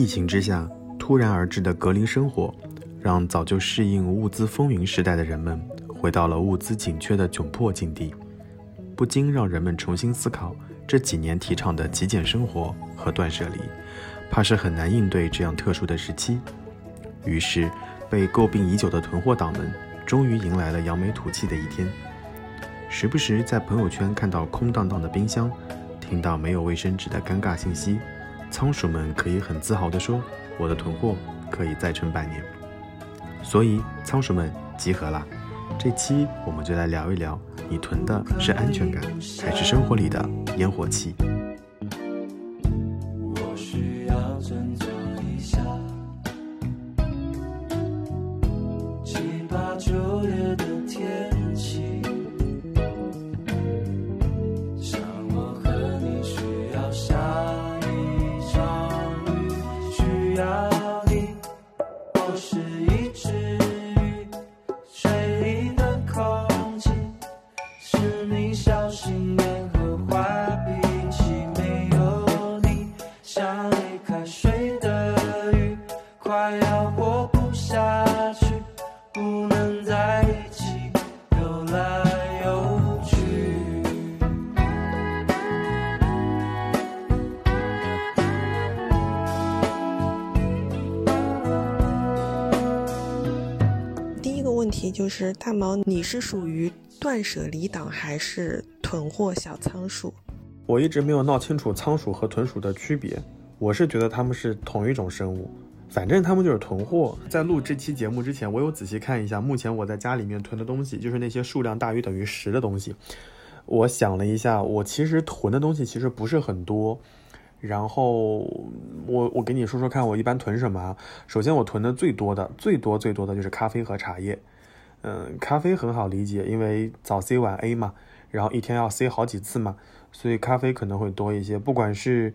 疫情之下，突然而至的隔离生活，让早就适应物资风云时代的人们，回到了物资紧缺的窘迫境地，不禁让人们重新思考这几年提倡的极简生活和断舍离，怕是很难应对这样特殊的时期。于是，被诟病已久的囤货党们，终于迎来了扬眉吐气的一天。时不时在朋友圈看到空荡荡的冰箱，听到没有卫生纸的尴尬信息，仓鼠们可以很自豪地说：“我的囤货可以再撑100年。”所以，仓鼠们集合啦！这期我们就来聊一聊，你囤的是安全感，还是生活里的烟火气？就是大毛，你是属于断舍离党还是囤货小仓鼠？我一直没有闹清楚仓鼠和囤鼠的区别，我是觉得它们是同一种生物，反正它们就是囤货。在录这期节目之前，我有仔细看一下目前我在家里面囤的东西，就是那些数量大于等于10的东西。我想了一下，我其实囤的东西其实不是很多。然后我给你说说看，我一般囤什么啊？首先我囤的最多的就是咖啡和茶叶。咖啡很好理解，因为早 C 晚 A 嘛，然后一天要 C 好几次嘛，所以咖啡可能会多一些，不管是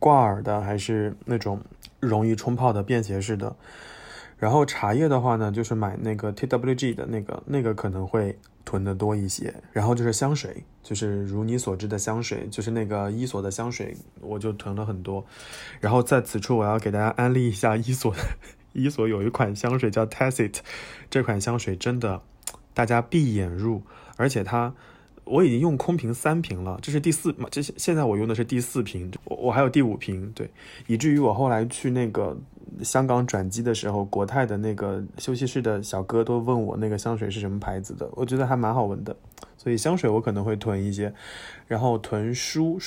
挂耳的还是那种容易冲泡的便携式的。然后茶叶的话呢，就是买那个 TWG 的那个可能会囤的多一些。然后就是香水，就是如你所知的香水，就是那个伊索的香水，我就囤了很多。然后在此处我要给大家安利一下伊索有一款香水叫 Tacit， 这款香水真的大家闭眼入，而且我已经用空瓶3瓶了，这是现在我用的是第4瓶，我还有第5瓶，对，以至于我后来去那个香港转机的时候，国泰的那个休息室的小哥都问我那个香水是什么牌子的，我觉得还蛮好闻的，所以香水我可能会囤一些。然后囤书，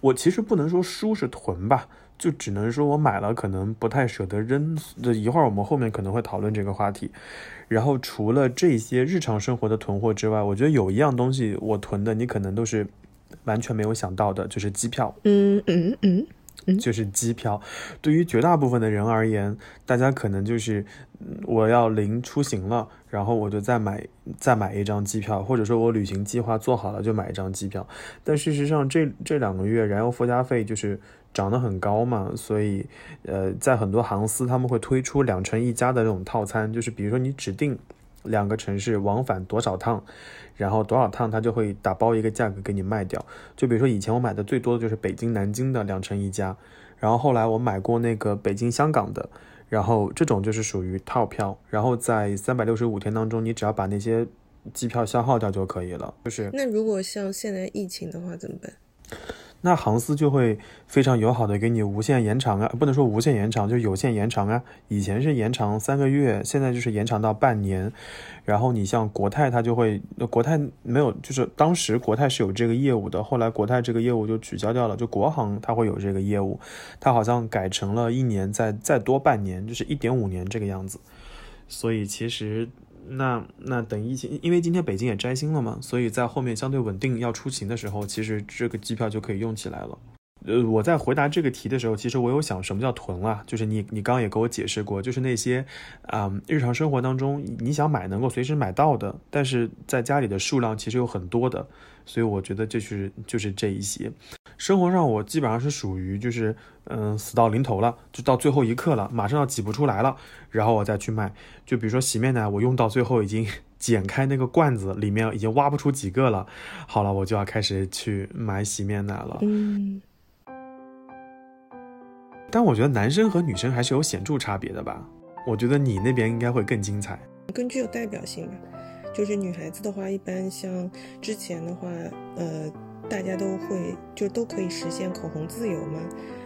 我其实不能说书是囤吧，就只能说我买了可能不太舍得扔，一会儿我们后面可能会讨论这个话题。然后除了这些日常生活的囤货之外，我觉得有一样东西我囤的你可能都是完全没有想到的，就是机票。就是机票，对于绝大部分的人而言，大家可能就是我要临出行了，然后我就再买一张机票，或者说我旅行计划做好了就买一张机票。但事实上这2个月燃油附加费就是涨得很高嘛，所以在很多航司他们会推出2乘1加的那种套餐，就是比如说你指定2个城市往返多少趟，然后多少趟它就会打包一个价格给你卖掉。就比如说以前我买的最多的就是北京南京的2乘1加，然后后来我买过那个北京香港的，然后这种就是属于套票，然后在365天当中你只要把那些机票消耗掉就可以了。就是那如果像现在疫情的话怎么办？那航司就会非常友好的给你无限延长啊，不能说无限延长，就有限延长啊。以前是延长3个月，现在就是延长到半年。然后你像国泰，它就会，国泰没有，就是当时国泰是有这个业务的，后来国泰这个业务就取消掉了，就国航它会有这个业务，它好像改成了1年再多半年，就是1.5年这个样子。所以其实那等疫情，因为今天北京也摘星了嘛，所以在后面相对稳定要出行的时候，其实这个机票就可以用起来了。我在回答这个题的时候，其实我有想什么叫囤啊，就是你刚刚也给我解释过，就是那些日常生活当中你想买能够随时买到的，但是在家里的数量其实有很多的，所以我觉得就是这一些。生活上我基本上是属于就是死到临头了，就到最后一刻了，马上要挤不出来了，然后我再去卖。就比如说洗面奶，我用到最后已经剪开那个罐子，里面已经挖不出几个了，好了，我就要开始去买洗面奶了。但我觉得男生和女生还是有显著差别的吧。我觉得你那边应该会更精彩，更具有代表性吧。就是女孩子的话，一般像之前的话，大家都会就都可以实现口红自由嘛，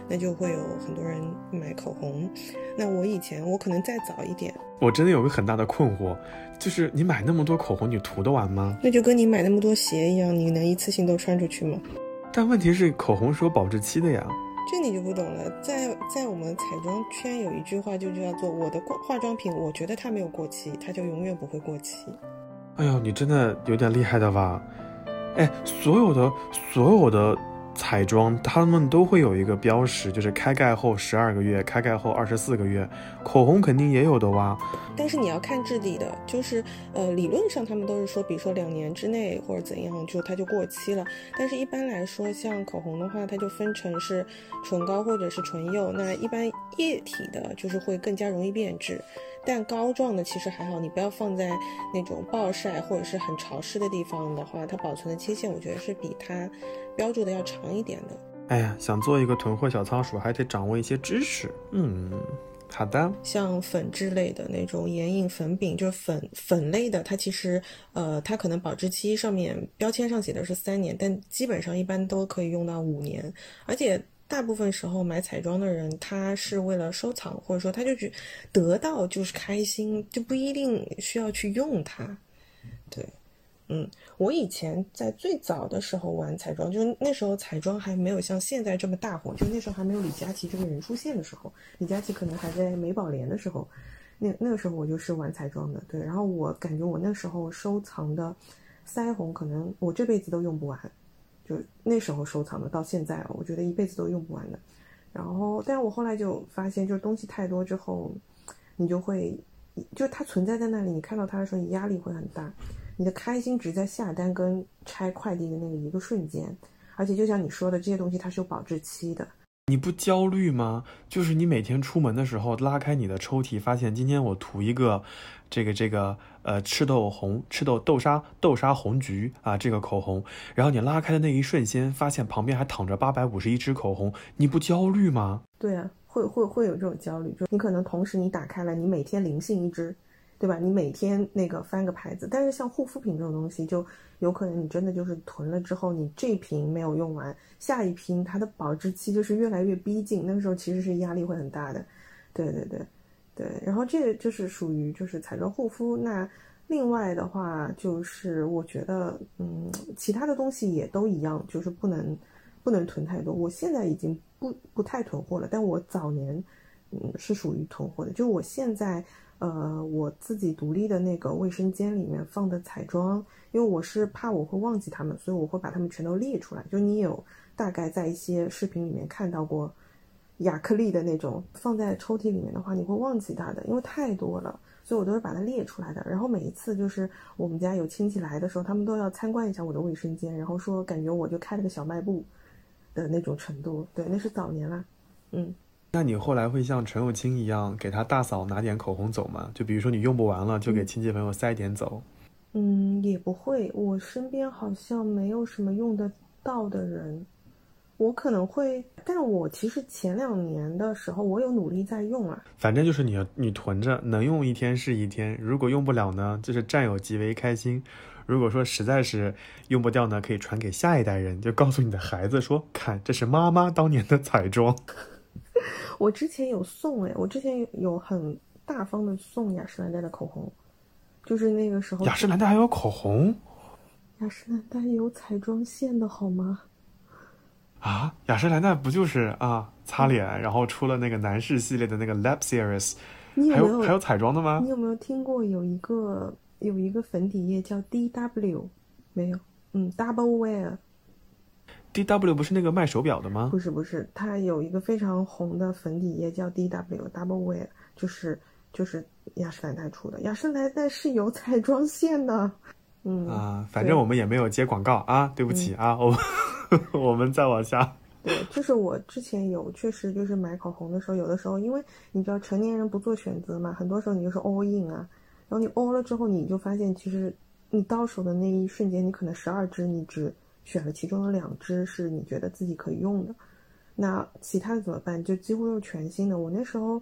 那就会有很多人买口红。那我以前我可能再早一点，我真的有个很大的困惑，就是你买那么多口红，你涂得完吗？那就跟你买那么多鞋一样，你能一次性都穿出去吗？但问题是口红是有保质期的呀，这你就不懂了。在我们彩妆圈有一句话就叫做我的化妆品我觉得它没有过期，它就永远不会过期。哎呦，你真的有点厉害的吧。哎，所有的彩妆他们都会有一个标识，就是开盖后12个月，开盖后24个月，口红肯定也有的哇。但是你要看质地的，就是理论上他们都是说比如说2年之内或者怎样就它就过期了，但是一般来说像口红的话它就分成是唇膏或者是唇釉，那一般液体的就是会更加容易变质，但膏状的其实还好，你不要放在那种暴晒或者是很潮湿的地方的话，它保存的期限我觉得是比它标注的要长一点的。哎呀，想做一个囤货小仓鼠还得掌握一些知识。嗯，好的。像粉之类的那种眼影粉饼，就是粉类的，它其实它可能保质期上面标签上写的是3年，但基本上一般都可以用到5年，而且大部分时候买彩妆的人他是为了收藏，或者说他就去得到就是开心，就不一定需要去用它。对，嗯，我以前在最早的时候玩彩妆，就是那时候彩妆还没有像现在这么大火，就那时候还没有李佳琦这个人出现的时候，李佳琦可能还在美宝莲的时候，那个时候我就是玩彩妆的。对，然后我感觉我那时候收藏的腮红可能我这辈子都用不完，就那时候收藏的到现在我觉得一辈子都用不完的。然后但我后来就发现就是东西太多之后，你就会就它存在在那里，你看到它的时候你压力会很大，你的开心只在下单跟拆快递的那个一个瞬间。而且就像你说的，这些东西它是有保质期的。你不焦虑吗？就是你每天出门的时候拉开你的抽屉，发现今天我涂一个赤豆沙红橘啊，这个口红，然后你拉开的那一瞬间发现旁边还躺着851支口红，你不焦虑吗？对啊，会有这种焦虑。就你可能同时你打开了，你每天灵性一支，对吧？你每天那个翻个牌子。但是像护肤品这种东西，就有可能你真的就是囤了之后，你这瓶没有用完，下一瓶它的保质期就是越来越逼近，那个时候其实是压力会很大的。对，然后这就是属于就是彩妆护肤。那另外的话就是我觉得其他的东西也都一样，就是不能囤太多。我现在已经不太囤货了，但我早年是属于囤货的。就我现在我自己独立的那个卫生间里面放的彩妆，因为我是怕我会忘记它们，所以我会把它们全都列出来。就你有大概在一些视频里面看到过亚克力的那种，放在抽屉里面的话你会忘记它的，因为太多了，所以我都是把它列出来的。然后每一次就是我们家有亲戚来的时候，他们都要参观一下我的卫生间，然后说感觉我就开了个小卖部的那种程度。对，那是早年啦。那你后来会像陈友清一样给他大嫂拿点口红走吗？就比如说你用不完了就给亲戚朋友塞点走？也不会，我身边好像没有什么用得到的人。我可能会，但我其实前2年的时候我有努力在用啊。反正就是你囤着，能用一天是一天，如果用不了呢就是占有即为开心，如果说实在是用不掉呢可以传给下一代人，就告诉你的孩子说看这是妈妈当年的彩妆。我之前有送我之前有很大方的送雅诗兰黛的口红，就是那个时候雅诗兰黛还有口红，雅诗兰黛有彩妆线的好吗？啊，雅诗兰黛不就是啊擦脸，然后出了那个男士系列的那个 Lab Series， 还有彩妆的吗？你有没有听过有一个粉底液叫 DW？ 没有，Double Wear。DW 不是那个卖手表的吗？不是，它有一个非常红的粉底液叫 DW Double Wear， 就是雅诗兰黛出的，雅诗兰黛是有彩妆线的。反正我们也没有接广告啊，对不起啊，我们再往下。对，就是我之前确实就是买口红的时候，有的时候因为你知道成年人不做选择嘛，很多时候你就是 all in 啊，然后你 all 了之后，你就发现其实你到手的那一瞬间，你可能12支你只选了其中的2支是你觉得自己可以用的，那其他的怎么办？就几乎都是全新的。我那时候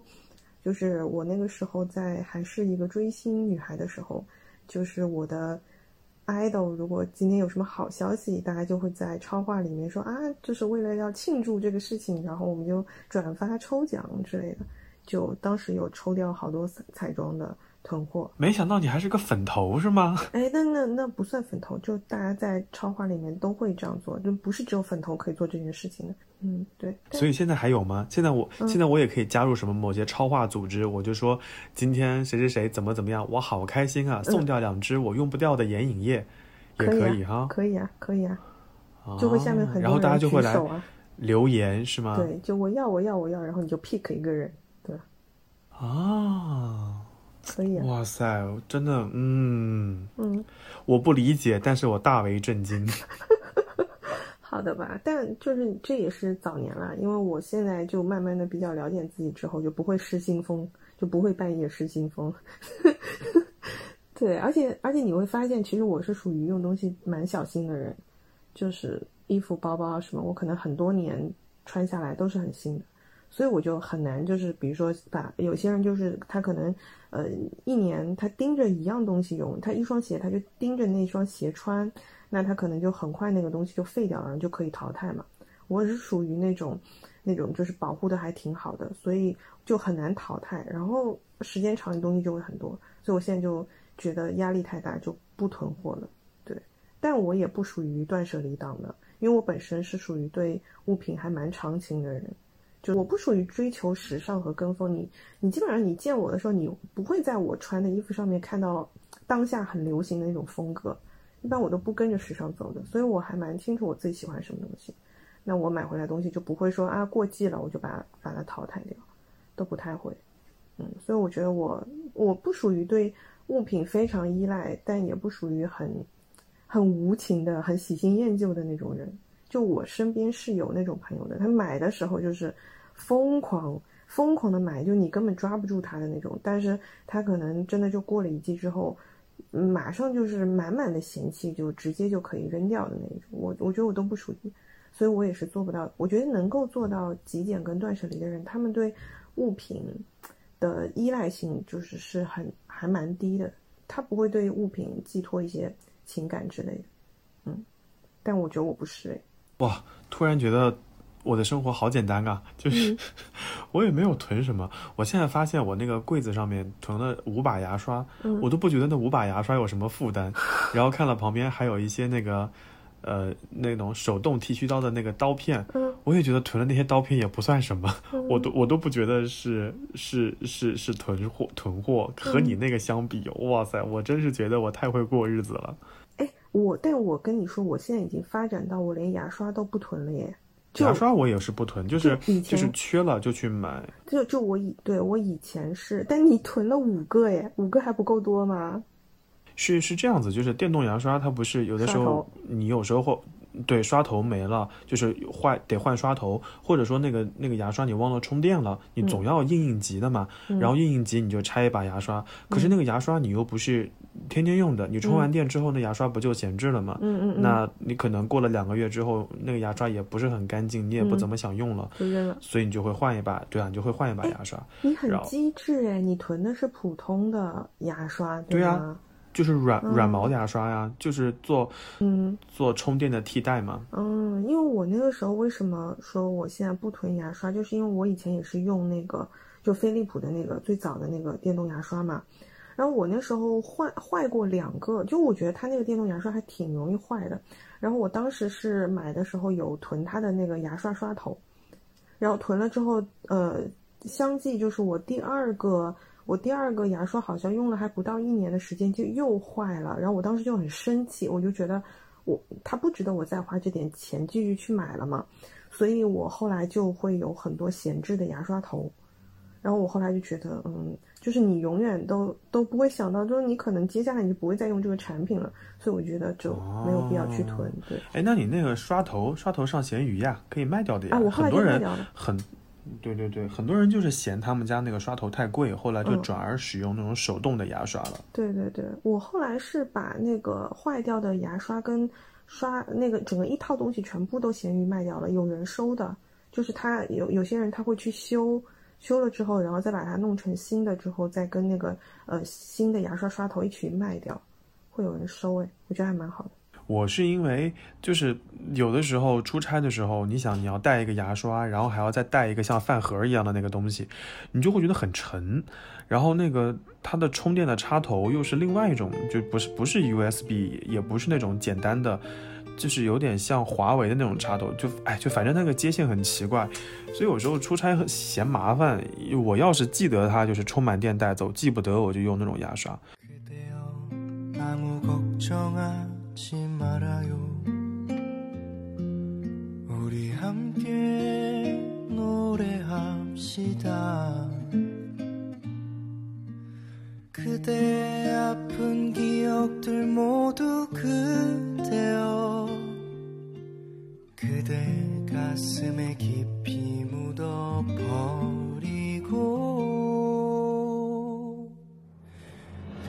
就是我那个时候在还是一个追星女孩的时候，就是我的 idol 如果今天有什么好消息，大家就会在超话里面说啊，就是为了要庆祝这个事情，然后我们就转发抽奖之类的。就当时有抽掉好多彩妆的囤货。没想到你还是个粉头是吗？哎，那不算粉头，就大家在超话里面都会这样做，就不是只有粉头可以做这件事情的。嗯，对。所以现在还有吗？现在我也可以加入什么某些超话组织，我就说今天谁谁谁怎么怎么样，我好开心啊，送掉2支我用不掉的眼影液，也可以哈。可以啊，可以啊，就会下面很多人举手啊，然后大家就会来留言是吗？对，就我要，然后你就 pick 一个人，对。啊。可以啊、哇塞，真的，我不理解，但是我大为震惊。好的吧，但就是这也是早年了，因为我现在就慢慢的比较了解自己之后，就不会失心疯，就不会半夜失心疯。对，而且你会发现，其实我是属于用东西蛮小心的人，就是衣服、包包什么，我可能很多年穿下来都是很新的。所以我就很难，就是比如说把有些人就是他可能一年他盯着一样东西用，他一双鞋他就盯着那双鞋穿，那他可能就很快那个东西就废掉了，然后就可以淘汰嘛。我是属于那种就是保护的还挺好的，所以就很难淘汰，然后时间长的东西就会很多，所以我现在就觉得压力太大，就不囤货了。对，但我也不属于断舍离党的，因为我本身是属于对物品还蛮长情的人。就我不属于追求时尚和跟风，你基本上你见我的时候，你不会在我穿的衣服上面看到当下很流行的那种风格，一般我都不跟着时尚走的，所以我还蛮清楚我自己喜欢什么东西。那我买回来的东西就不会说啊过季了我就把它淘汰掉，都不太会。所以我觉得我不属于对物品非常依赖，但也不属于很无情的、很喜新厌旧的那种人。就我身边是有那种朋友的，他买的时候就是疯狂的买，就你根本抓不住他的那种，但是他可能真的就过了一季之后，马上就是满满的嫌弃，就直接就可以扔掉的那种。我觉得我都不属于，所以我也是做不到。我觉得能够做到极简跟断舍离的人，他们对物品的依赖性就是还蛮低的，他不会对物品寄托一些情感之类的。但我觉得我不是哇，突然觉得我的生活好简单啊，就是我也没有囤什么。我现在发现我那个柜子上面囤了5把牙刷，我都不觉得那5把牙刷有什么负担。然后看了旁边还有一些那个那种手动剃须刀的那个刀片，我也觉得囤了那些刀片也不算什么，我都不觉得是囤货。和你那个相比，哇塞，我真是觉得我太会过日子了。但我跟你说，我现在已经发展到我连牙刷都不囤了耶。牙刷我也是不囤，就是缺了就去买。就我以前是，但你囤了5个耶，5个还不够多吗？是这样子，就是电动牙刷它不是有的时候你有时候会对刷头没了，就是得换刷头，或者说那个牙刷你忘了充电了，你总要应急的嘛。然后应急你就拆一把牙刷，可是那个牙刷你又不是天天用的，你充完电之后那牙刷不就闲置了吗？那你可能过了2个月之后，那个牙刷也不是很干净，你也不怎么想用了，所以你就会换一把。对啊，你就会换一把牙刷。你很机智哎，你囤的是普通的牙刷，对吗？对啊，就是软毛的牙刷呀，就是做充电的替代嘛。因为我那个时候为什么说我现在不囤牙刷，就是因为我以前也是用那个就飞利浦的那个最早的那个电动牙刷嘛。然后我那时候坏过2个，就我觉得它那个电动牙刷还挺容易坏的。然后我当时是买的时候有囤它的那个牙刷刷头，然后囤了之后，相继就是我第二个牙刷好像用了还不到1年的时间就又坏了，然后我当时就很生气，我就觉得他不值得我再花这点钱继续去买了嘛，所以我后来就会有很多闲置的牙刷头。然后我后来就觉得，就是你永远都不会想到，就是你可能接下来你就不会再用这个产品了，所以我觉得就没有必要去囤。对，哎，那你那个刷头上闲鱼呀，可以卖掉的呀。啊，我后来就卖掉了。对，很多人就是嫌他们家那个刷头太贵，后来就转而使用那种手动的牙刷了。对，我后来是把那个坏掉的牙刷跟那个整个一套东西全部都闲鱼卖掉了，有人收的，就是他有些人他会去修了之后，然后再把它弄成新的，之后再跟那个新的牙刷刷头一起卖掉，会有人收。我觉得还蛮好的。我是因为就是有的时候出差的时候，你想你要带一个牙刷，然后还要再带一个像饭盒一样的那个东西，你就会觉得很沉。然后那个它的充电的插头又是另外一种，就不是 USB， 也不是那种简单的，就是有点像华为的那种插头，就反正那个接线很奇怪，所以有时候出差很嫌麻烦。我要是记得它就是充满电带走，记不得我就用那种牙刷。그대의 아픈 기억들 모두 그대여 그대 가슴에 깊이 묻어버리고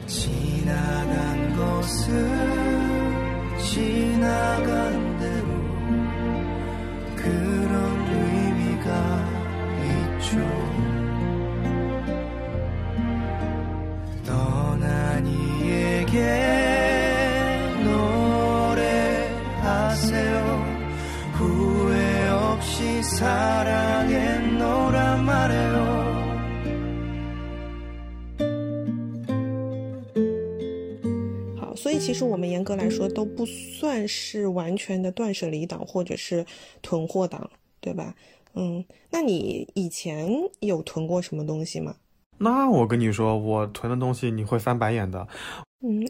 지나간 것은 지나간 대로 그런 의미가 있죠 노래하세요 후회 없이 사랑했노라 말해요所以其实我们严格来说都不算是完全的断舍离党或者是囤货党，对吧？那你以前有囤过什么东西吗？那我跟你说，我囤的东西你会翻白眼的。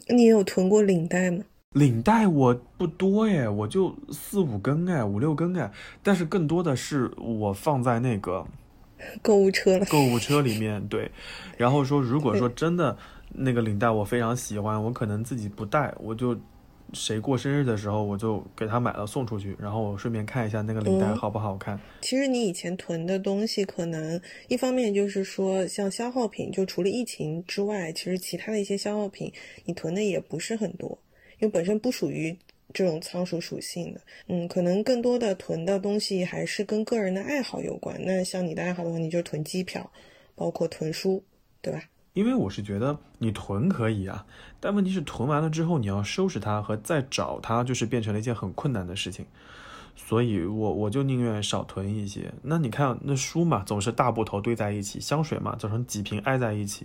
你有囤过领带吗？领带我不多耶，我就4-5根哎，5-6根哎，但是更多的是我放在那个购物车里面，对。然后说如果说真的那个领带我非常喜欢，我可能自己不戴，我就谁过生日的时候我就给他买了送出去，然后我顺便看一下那个领带好不好看。其实你以前囤的东西可能一方面就是说像消耗品，就除了疫情之外，其实其他的一些消耗品你囤的也不是很多，因为本身不属于这种仓鼠属性的。可能更多的囤的东西还是跟个人的爱好有关。那像你的爱好的话，你就囤机票，包括囤书，对吧？因为我是觉得你囤可以啊，但问题是囤完了之后你要收拾它和再找它，就是变成了一件很困难的事情，所以我就宁愿少囤一些。那你看那书嘛，总是大部头堆在一起，香水嘛，总是几瓶挨在一起，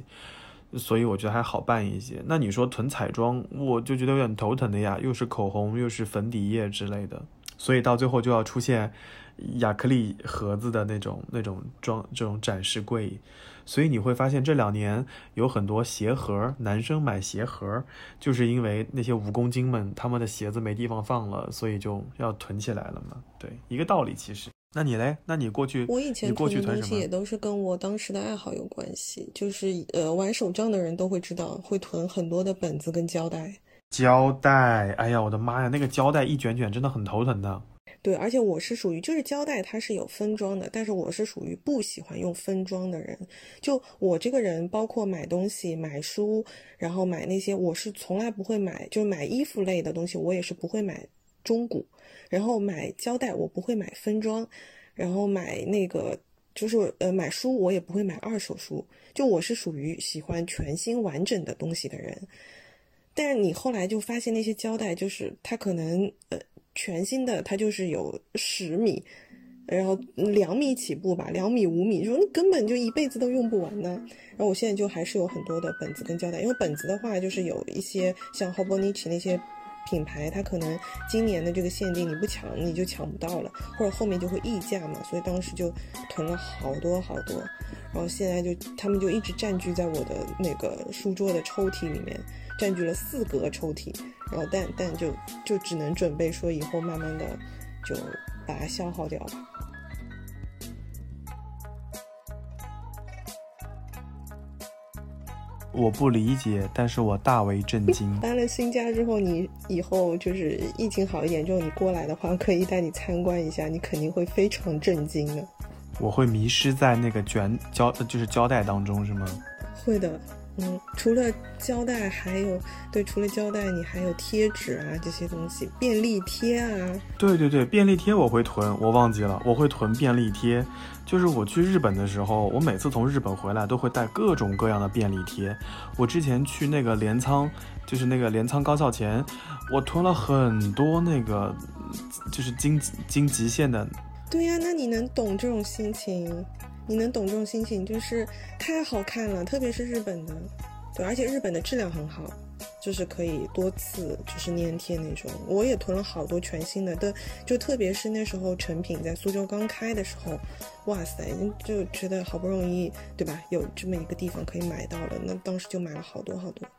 所以我觉得还好办一些。那你说囤彩妆，我就觉得有点头疼的呀，又是口红又是粉底液之类的，所以到最后就要出现亚克力盒子的那种装这种展示柜。所以你会发现这2年有很多鞋盒，男生买鞋盒，就是因为那些蜈蚣精们他们的鞋子没地方放了，所以就要囤起来了嘛。对，一个道理其实。那你嘞？那你过去，我以前囤的东西也都是跟我当时的爱好有关系，就是玩手账的人都会知道，会囤很多的本子跟胶带。哎呀我的妈呀，那个胶带一卷卷真的很头疼的。对，而且我是属于就是胶带它是有分装的，但是我是属于不喜欢用分装的人。就我这个人，包括买东西买书，然后买那些我是从来不会买，就是买衣服类的东西我也是不会买中古，然后买胶带我不会买分装，然后买那个就是买书我也不会买二手书，就我是属于喜欢全新完整的东西的人。但是你后来就发现那些胶带就是它可能全新的它就是有10米，然后2米起步吧，2米5米，就根本就一辈子都用不完呢。然后我现在就还是有很多的本子跟胶带，因为本子的话就是有一些像 Hobonichi 那些品牌，它可能今年的这个限定你不抢你就抢不到了，或者后面就会溢价嘛，所以当时就囤了好多，然后现在就他们就一直占据在我的那个书桌的抽屉里面，占据了4格抽屉，然后但就只能准备说以后慢慢的就把它消耗掉吧。我不理解，但是我大为震惊。搬了新家之后，你以后就是疫情好一点之后你过来的话，可以带你参观一下，你肯定会非常震惊的。我会迷失在那个就是胶带当中是吗？会的。除了胶带还有，对，除了胶带你还有贴纸啊，这些东西，便利贴啊。对对对，便利贴我会囤，我忘记了，我会囤便利贴。就是我去日本的时候，我每次从日本回来都会带各种各样的便利贴。我之前去那个镰仓，就是那个镰仓高校前，我囤了很多那个就是京急线的。对呀，那你能懂这种心情。你能懂这种心情，就是太好看了，特别是日本的，对，而且日本的质量很好，就是可以多次就是粘贴那种。我也囤了好多全新的，就特别是那时候成品在苏州刚开的时候，哇塞，就觉得好不容易，对吧？有这么一个地方可以买到了，那当时就买了好多好多。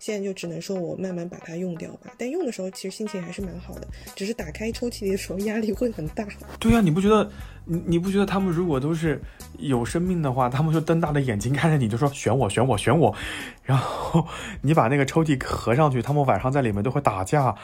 现在就只能说我慢慢把它用掉吧，但用的时候其实心情还是蛮好的，只是打开抽屉的时候压力会很大。对啊，你不觉得他们如果都是有生命的话，他们就瞪大的眼睛看着你，就说选我选我选我，然后你把那个抽屉合上去，他们晚上在里面都会打架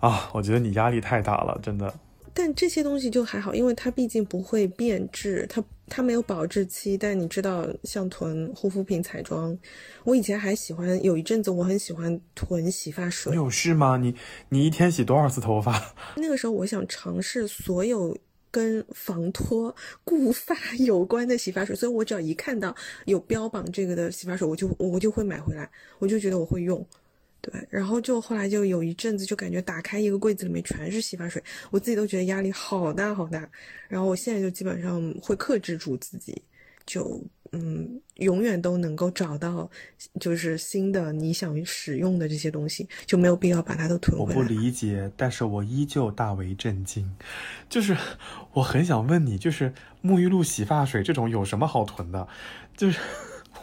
啊！我觉得你压力太大了，真的。但这些东西就还好，因为它毕竟不会变质，它没有保质期。但你知道，像囤护肤品、彩妆，我以前还喜欢，有一阵子我很喜欢囤洗发水。有事吗？你一天洗多少次头发？那个时候我想尝试所有跟防脱固发有关的洗发水，所以我只要一看到有标榜这个的洗发水，我就会买回来，我就觉得我会用。对，然后就后来就有一阵子就感觉打开一个柜子里面全是洗发水，我自己都觉得压力好大好大。然后我现在就基本上会克制住自己，就永远都能够找到就是新的你想使用的这些东西，就没有必要把它都囤回来。我不理解，但是我依旧大为震惊。就是我很想问你，就是沐浴露、洗发水这种有什么好囤的？就是。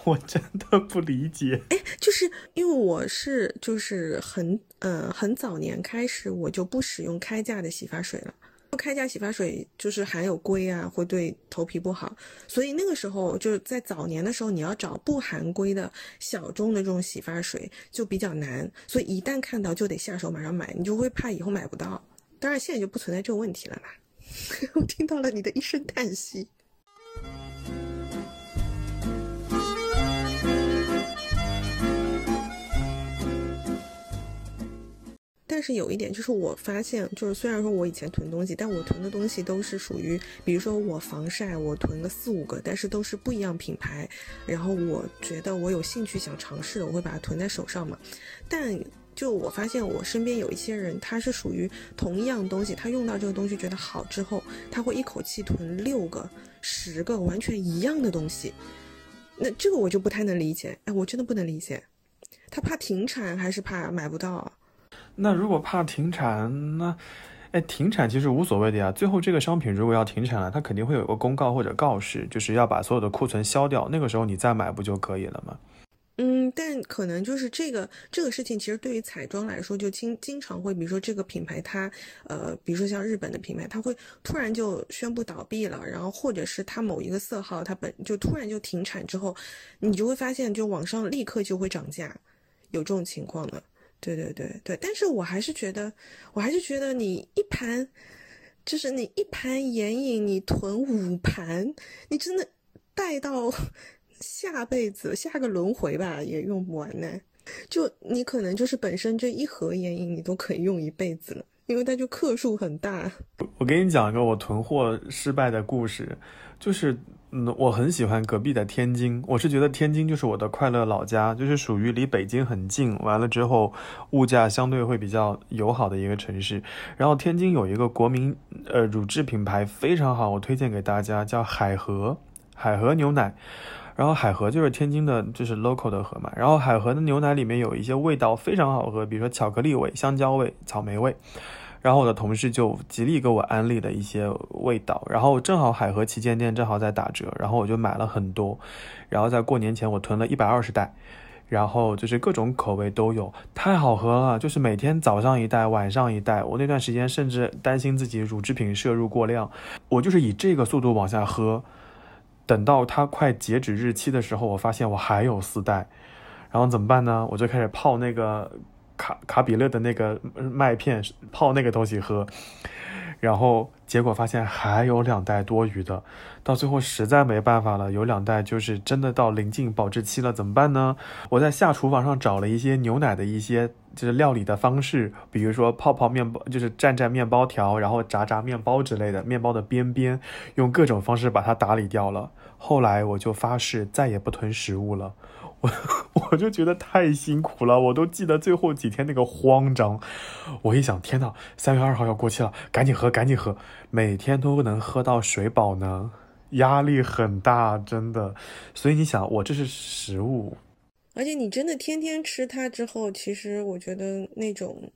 我真的不理解，哎，就是因为我是就是很早年开始我就不使用开架的洗发水了，开架洗发水就是含有硅啊，会对头皮不好，所以那个时候就是在早年的时候，你要找不含硅的小众的这种洗发水就比较难，所以一旦看到就得下手马上买，你就会怕以后买不到。当然现在就不存在这种问题了啦。我听到了你的一声叹息。但是有一点就是我发现，就是虽然说我以前囤东西，但我囤的东西都是属于，比如说我防晒我囤了4-5个，但是都是不一样品牌，然后我觉得我有兴趣想尝试，我会把它囤在手上嘛。但就我发现我身边有一些人，他是属于同一样东西，他用到这个东西觉得好之后，他会一口气囤6个、10个完全一样的东西，那这个我就不太能理解。哎，我真的不能理解，他怕停产还是怕买不到？那如果怕停产，那停产其实无所谓的呀。最后这个商品如果要停产了，它肯定会有个公告或者告示，就是要把所有的库存销掉，那个时候你再买不就可以了吗？但可能就是这个事情，其实对于彩妆来说，就经常会，比如说这个品牌它，比如说像日本的品牌，它会突然就宣布倒闭了，然后或者是它某一个色号它本就突然就停产之后，你就会发现就网上立刻就会涨价，有这种情况的。对对对对，但是我还是觉得你一盘，就是你一盘眼影，你囤5盘，你真的带到下辈子下个轮回吧也用不完呢。就你可能就是本身这一盒眼影你都可以用一辈子了，因为它就克数很大。我给你讲一个我囤货失败的故事，就是我很喜欢隔壁的天津，我是觉得天津就是我的快乐老家，就是属于离北京很近，完了之后物价相对会比较友好的一个城市。然后天津有一个国民乳制品牌非常好，我推荐给大家，叫海河牛奶。然后海河就是天津的，就是 local 的河嘛。然后海河的牛奶里面有一些味道非常好喝，比如说巧克力味、香蕉味、草莓味。然后我的同事就极力给我安利的一些味道，然后正好海河旗舰店正好在打折，然后我就买了很多，然后在过年前我囤了120袋，然后就是各种口味都有，太好喝了，就是每天早上一袋晚上一袋，我那段时间甚至担心自己乳制品摄入过量，我就是以这个速度往下喝，等到它快截止日期的时候，我发现我还有4袋，然后怎么办呢？我就开始泡那个卡比乐的那个麦片，泡那个东西喝，然后结果发现还有2袋多余的，到最后实在没办法了，有2袋就是真的到临近保质期了，怎么办呢？我在下厨房上找了一些牛奶的一些就是料理的方式，比如说泡泡面包，就是蘸蘸面包条，然后炸炸面包之类的，面包的边边，用各种方式把它打理掉了。后来我就发誓再也不囤食物了。我就觉得太辛苦了，我都记得最后几天那个慌张。我一想，天哪，3月2号要过期了，赶紧喝，赶紧喝，每天都能喝到水饱呢，压力很大，真的。所以你想，我这是食物，而且你真的天天吃它之后，其实我觉得那种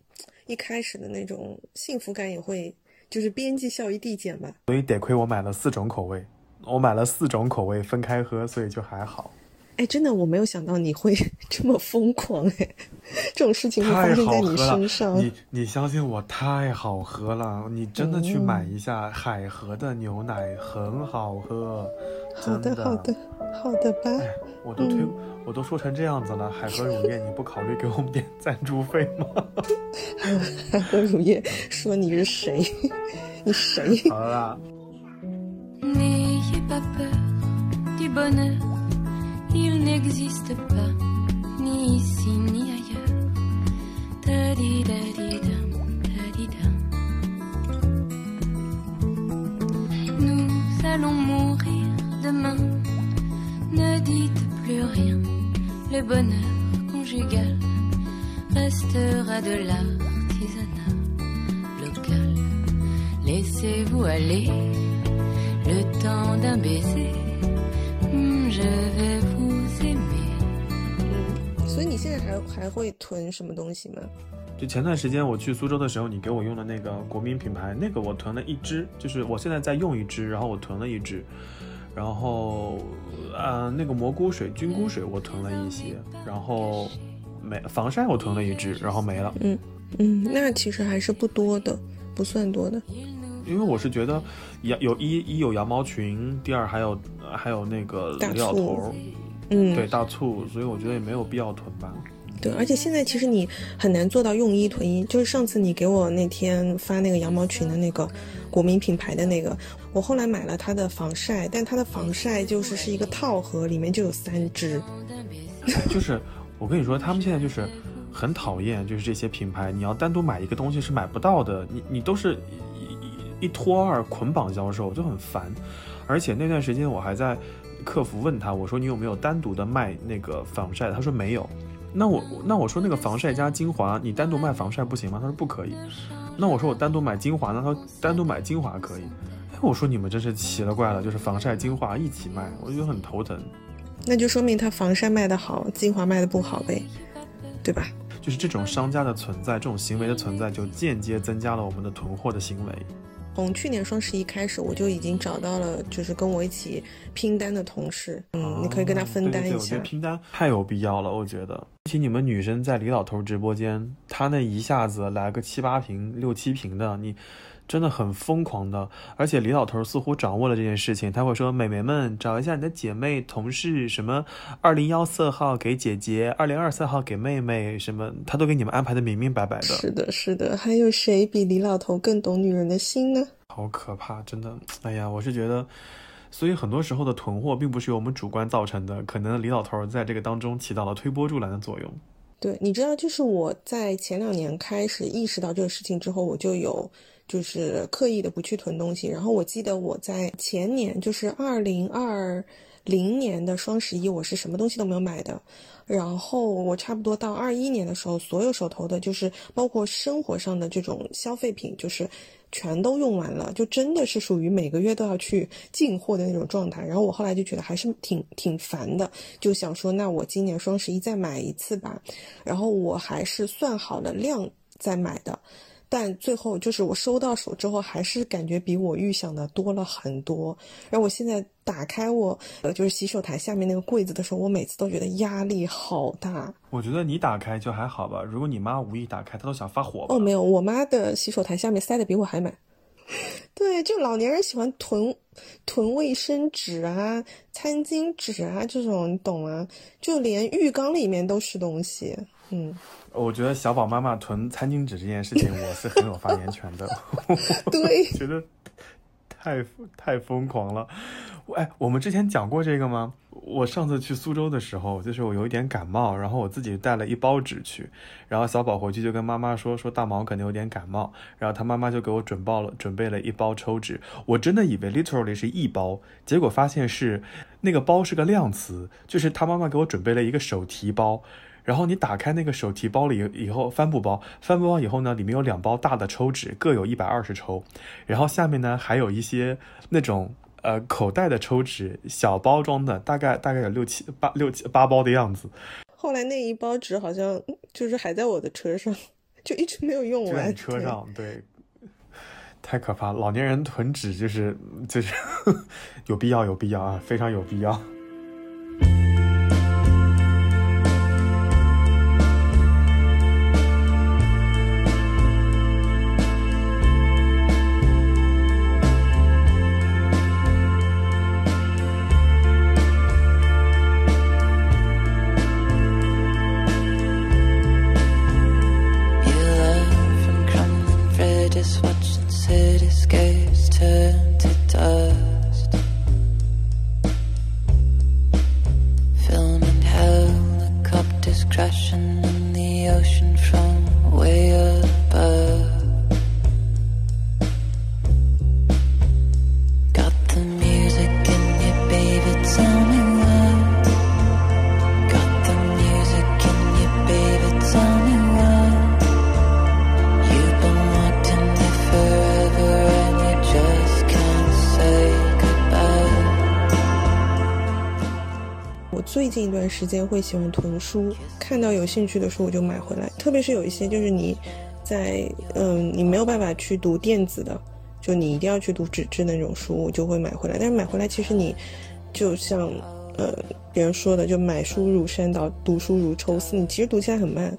一开始的那种幸福感也会，就是边际效益递减吧。所以得亏我买了4种口味，我买了4种口味分开喝，所以就还好。哎，真的，我没有想到你会这么疯狂哎！这种事情会发生在你身上。你相信我，太好喝了！你真的去买一下海河的牛奶，很好喝。真的好的吧。哎，我都说成这样子了，海河乳业，你不考虑给我们点赞助费吗？海河乳业说你是谁？你谁？好了。Il n'existe pas, ni ici, ni ailleurs. Ta-di-da-di-dum, ta-di-dum. Nous allons mourir demain. Ne dites plus rien. Le bonheur conjugal restera de l'artisanat local. Laissez-vous aller le temps d'un baiser. Je vais vous.所以你现在还会囤什么东西吗？就前段时间我去苏州的时候，你给我用的那个国民品牌，那个我囤了1支，就是我现在在用1支，然后我囤了1支，然后那个蘑菇水、菌菇水我囤了一些，然后没防晒我囤了1支，然后没了。那其实还是不多的，不算多的。因为我是觉得有羊毛裙，第二还有那个料头。对，大促，所以我觉得也没有必要囤吧。对，而且现在其实你很难做到用一囤一，就是上次你给我那天发那个羊毛裙的那个国民品牌的那个，我后来买了它的防晒，但它的防晒是一个套盒，里面就有3支。就是我跟你说，他们现在就是很讨厌，就是这些品牌，你要单独买一个东西是买不到的，你都是一拖二捆绑销售，就很烦。而且那段时间我还在客服问他，我说你有没有单独的卖那个防晒的，他说没有。那我说那个防晒加精华，你单独卖防晒不行吗？他说不可以。那我说我单独买精华呢？他说单独买精华可以。哎，我说你们真是奇了怪了，就是防晒精华一起卖，我觉得很头疼。那就说明他防晒卖得好，精华卖得不好呗，对吧？就是这种商家的存在，这种行为的存在，就间接增加了我们的囤货的行为。从去年双11开始，我就已经找到了就是跟我一起拼单的同事，你可以跟他分担一下。对对对，我觉得拼单太有必要了，我觉得。尤其你们女生在李老头直播间，他那一下子来个7-8瓶、6-7瓶的，你真的很疯狂的。而且李老头似乎掌握了这件事情，他会说：“妹妹们，找一下你的姐妹、同事，什么2014号给姐姐，2024号给妹妹，什么他都给你们安排的明明白白的。”是的，是的。还有谁比李老头更懂女人的心呢？好可怕，真的。哎呀，我是觉得，所以很多时候的囤货并不是由我们主观造成的，可能李老头在这个当中起到了推波助澜的作用。对，你知道，就是我在前2年开始意识到这个事情之后，我就有就是刻意的不去囤东西。然后我记得我在前年，就是2020年的双11，我是什么东西都没有买的。然后我差不多到21年的时候，所有手头的，就是包括生活上的这种消费品，就是全都用完了，就真的是属于每个月都要去进货的那种状态。然后我后来就觉得还是挺烦的，就想说那我今年双11再买一次吧。然后我还是算好了量再买的，但最后就是我收到手之后，还是感觉比我预想的多了很多。然后我现在打开我就是洗手台下面那个柜子的时候，我每次都觉得压力好大。我觉得你打开就还好吧，如果你妈无意打开，她都想发火吧。哦，没有，我妈的洗手台下面塞的比我还满。对，就老年人喜欢囤卫生纸啊、餐巾纸啊这种，你懂啊？就连浴缸里面都是东西。嗯，我觉得小宝妈妈囤餐巾纸这件事情，我是很有发言权的。对，觉得太疯狂了。哎，我们之前讲过这个吗？我上次去苏州的时候，就是我有一点感冒，然后我自己带了一包纸去，然后小宝回去就跟妈妈说大毛可能有点感冒，然后他妈妈就给我准备了一包抽纸，我真的以为 literally 是一包，结果发现是那个包是个量词，就是他妈妈给我准备了一个手提包，然后你打开那个手提包里以后，帆布包以后呢，里面有两包大的抽纸，各有120抽，然后下面呢还有一些那种口袋的抽纸，小包装的，大概有六七八包的样子。后来那一包纸好像就是还在我的车上，就一直没有用完。就在车上，对，太可怕了！老年人囤纸就是有必要啊，非常有必要。近一段时间会喜欢囤书，看到有兴趣的书我就买回来，特别是有一些就是你在你没有办法去读电子的，就你一定要去读纸质那种书，我就会买回来。但是买回来其实你就像别人说的，就买书如山倒，读书如抽丝，你其实读起来很慢，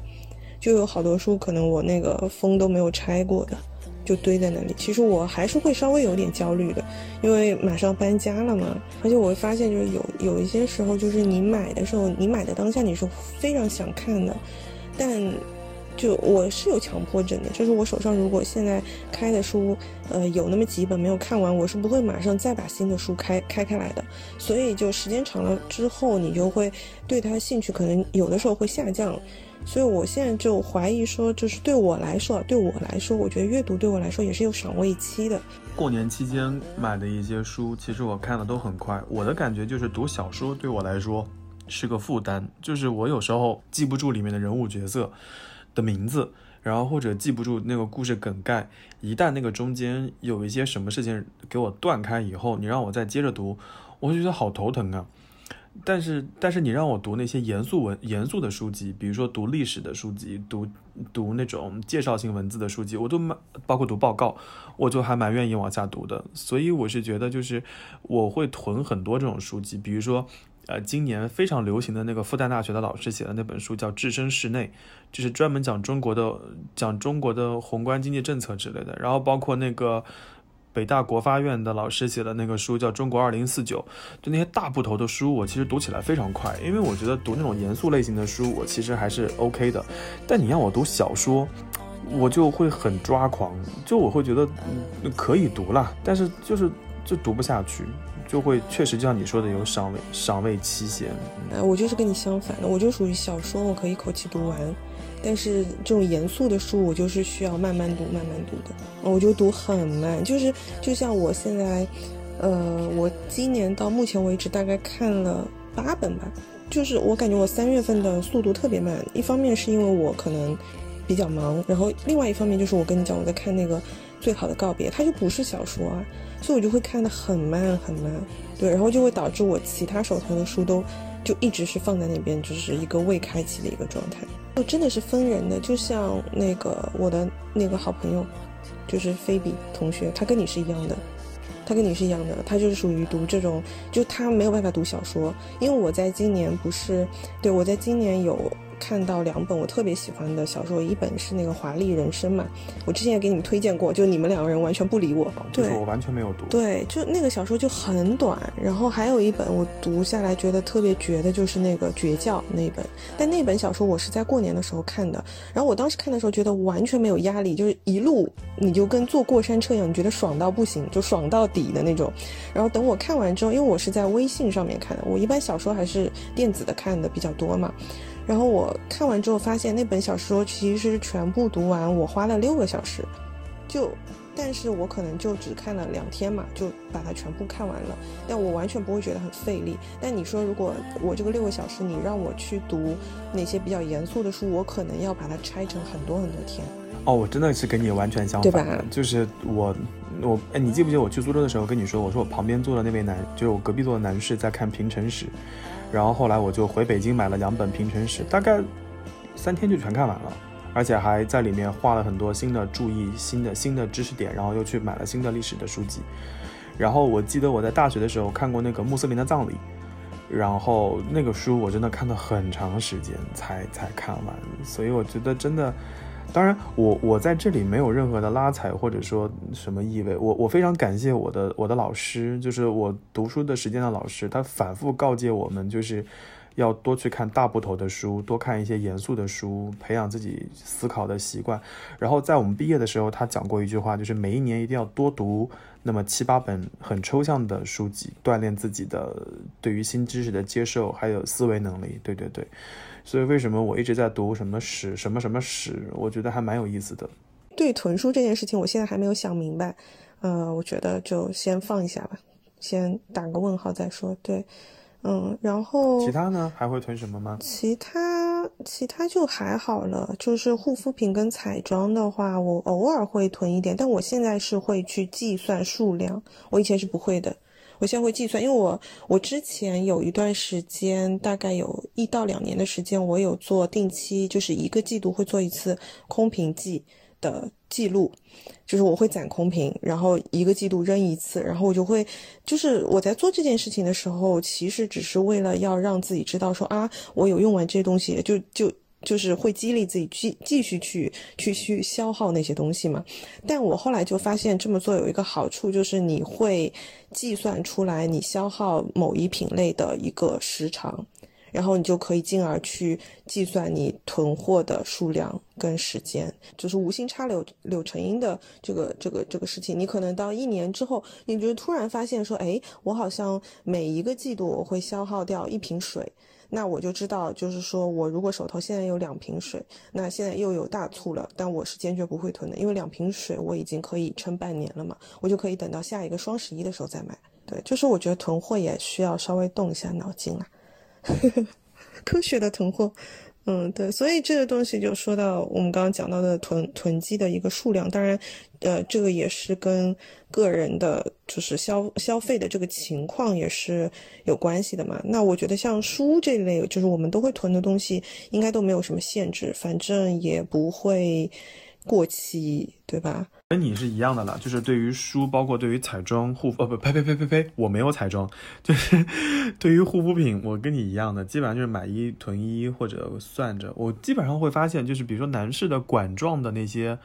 就有好多书可能我那个封都没有拆过的就堆在那里，其实我还是会稍微有点焦虑的，因为马上搬家了嘛。而且我会发现，就是有一些时候，就是你买的时候，你买的当下你是非常想看的，但就我是有强迫症的，就是我手上如果现在开的书，有那么几本没有看完，我是不会马上再把新的书开来的。所以就时间长了之后，你就会对它兴趣可能有的时候会下降。所以我现在就怀疑说，就是对我来说，我觉得阅读对我来说也是有赏味期的。过年期间买的一些书，其实我看的都很快。我的感觉就是读小说对我来说是个负担，就是我有时候记不住里面的人物角色的名字，然后或者记不住那个故事梗概，一旦那个中间有一些什么事情给我断开以后，你让我再接着读，我就觉得好头疼啊。但是你让我读那些严肃的书籍，比如说读历史的书籍，读那种介绍性文字的书籍，我都包括读报告，我就还蛮愿意往下读的。所以我是觉得，就是我会囤很多这种书籍，比如说今年非常流行的那个复旦大学的老师写的那本书叫《置身事内》，就是专门讲中国的宏观经济政策之类的，然后包括那个北大国发院的老师写的那个书叫《中国2049》，就那些大部头的书，我其实读起来非常快，因为我觉得读那种严肃类型的书，我其实还是 OK 的。但你让我读小说，我就会很抓狂，就我会觉得可以读啦，但是就读不下去，就会确实就像你说的有赏味期限。我就是跟你相反的，我就属于小说，我可以一口气读完。但是这种严肃的书我就是需要慢慢读的，我就读很慢，就是就像我现在我今年到目前为止大概看了8本吧，就是我感觉我3月份的速度特别慢，一方面是因为我可能比较忙，然后另外一方面就是我跟你讲我在看那个《最好的告别》，它就不是小说啊，所以我就会看得很慢，对，然后就会导致我其他手头的书都就一直是放在那边，就是一个未开启的一个状态。就真的是分人的，就像那个我的那个好朋友，就是菲比同学，他跟你是一样的，他就是属于读这种，就他没有办法读小说，因为我在今年有看到两本我特别喜欢的小说，一本是那个《华丽人生》嘛，我之前也给你们推荐过，就你们两个人完全不理我，对，我完全没有读。对，就那个小说就很短。然后还有一本我读下来觉得特别绝的，就是那个《绝教》那本，但那本小说我是在过年的时候看的，然后我当时看的时候觉得完全没有压力，就是一路你就跟坐过山车一样，你觉得爽到不行，就爽到底的那种。然后等我看完之后，因为我是在微信上面看的，我一般小说还是电子的看的比较多嘛，然后我看完之后发现那本小说其实全部读完我花了6个小时，就但是我可能就只看了2天嘛，就把它全部看完了，但我完全不会觉得很费力。但你说如果我这个6个小时你让我去读哪些比较严肃的书，我可能要把它拆成很多很多天。哦，我真的是跟你完全相反，对吧？就是我哎，你记不记得我去苏州的时候跟你说，我说我旁边坐的那位就是我隔壁坐的男士在看《平成史》，然后后来我就回北京买了2本《平成史》，大概3天就全看完了，而且还在里面画了很多新的注意、新的知识点，然后又去买了新的历史的书籍。然后我记得我在大学的时候看过那个《穆斯林的葬礼》，然后那个书我真的看了很长时间才看完，所以我觉得真的。当然我在这里没有任何的拉踩或者说什么意味，我非常感谢我的老师，就是我读书的时间的老师，他反复告诫我们就是要多去看大部头的书，多看一些严肃的书，培养自己思考的习惯。然后在我们毕业的时候他讲过一句话，就是每一年一定要多读那么7、8本很抽象的书籍，锻炼自己的对于新知识的接受还有思维能力。对对对，所以为什么我一直在读什么史什么什么史，我觉得还蛮有意思的。对囤书这件事情我现在还没有想明白，我觉得就先放一下吧，先打个问号再说。对，然后其他呢？还会囤什么吗？其他就还好了，就是护肤品跟彩妆的话我偶尔会囤一点，但我现在是会去计算数量，我以前是不会的，我现在会计算。因为我之前有一段时间，大概有1到2年的时间，我有做定期，就是一个季度会做一次空瓶季的记录，就是我会攒空瓶，然后一个季度扔一次。然后我就会，就是我在做这件事情的时候，其实只是为了要让自己知道说啊，我有用完这些东西，就是会激励自己继续去消耗那些东西嘛。但我后来就发现这么做有一个好处，就是你会计算出来你消耗某一品类的一个时长，然后你就可以进而去计算你囤货的数量跟时间，就是无心插柳成荫的这个事情。你可能到1年之后，你就突然发现说，哎，我好像每一个季度我会消耗掉1瓶水，那我就知道，就是说我如果手头现在有2瓶水，那现在又有大促了，但我是坚决不会囤的，因为2瓶水我已经可以撑半年了嘛，我就可以等到下一个双11的时候再买。对，就是我觉得囤货也需要稍微动一下脑筋啦，科学的囤货。对，所以这个东西就说到我们刚刚讲到的囤积的一个数量，当然，这个也是跟个人的就是消费的这个情况也是有关系的嘛。那我觉得像书这一类，就是我们都会囤的东西，应该都没有什么限制，反正也不会过期，对吧？跟你是一样的啦，就是对于书，包括对于彩妆护肤，呸，我没有彩妆，就是对于护肤品，我跟你一样的，基本上就是买一囤一或者算着。我基本上会发现，就是比如说男士的管状的那些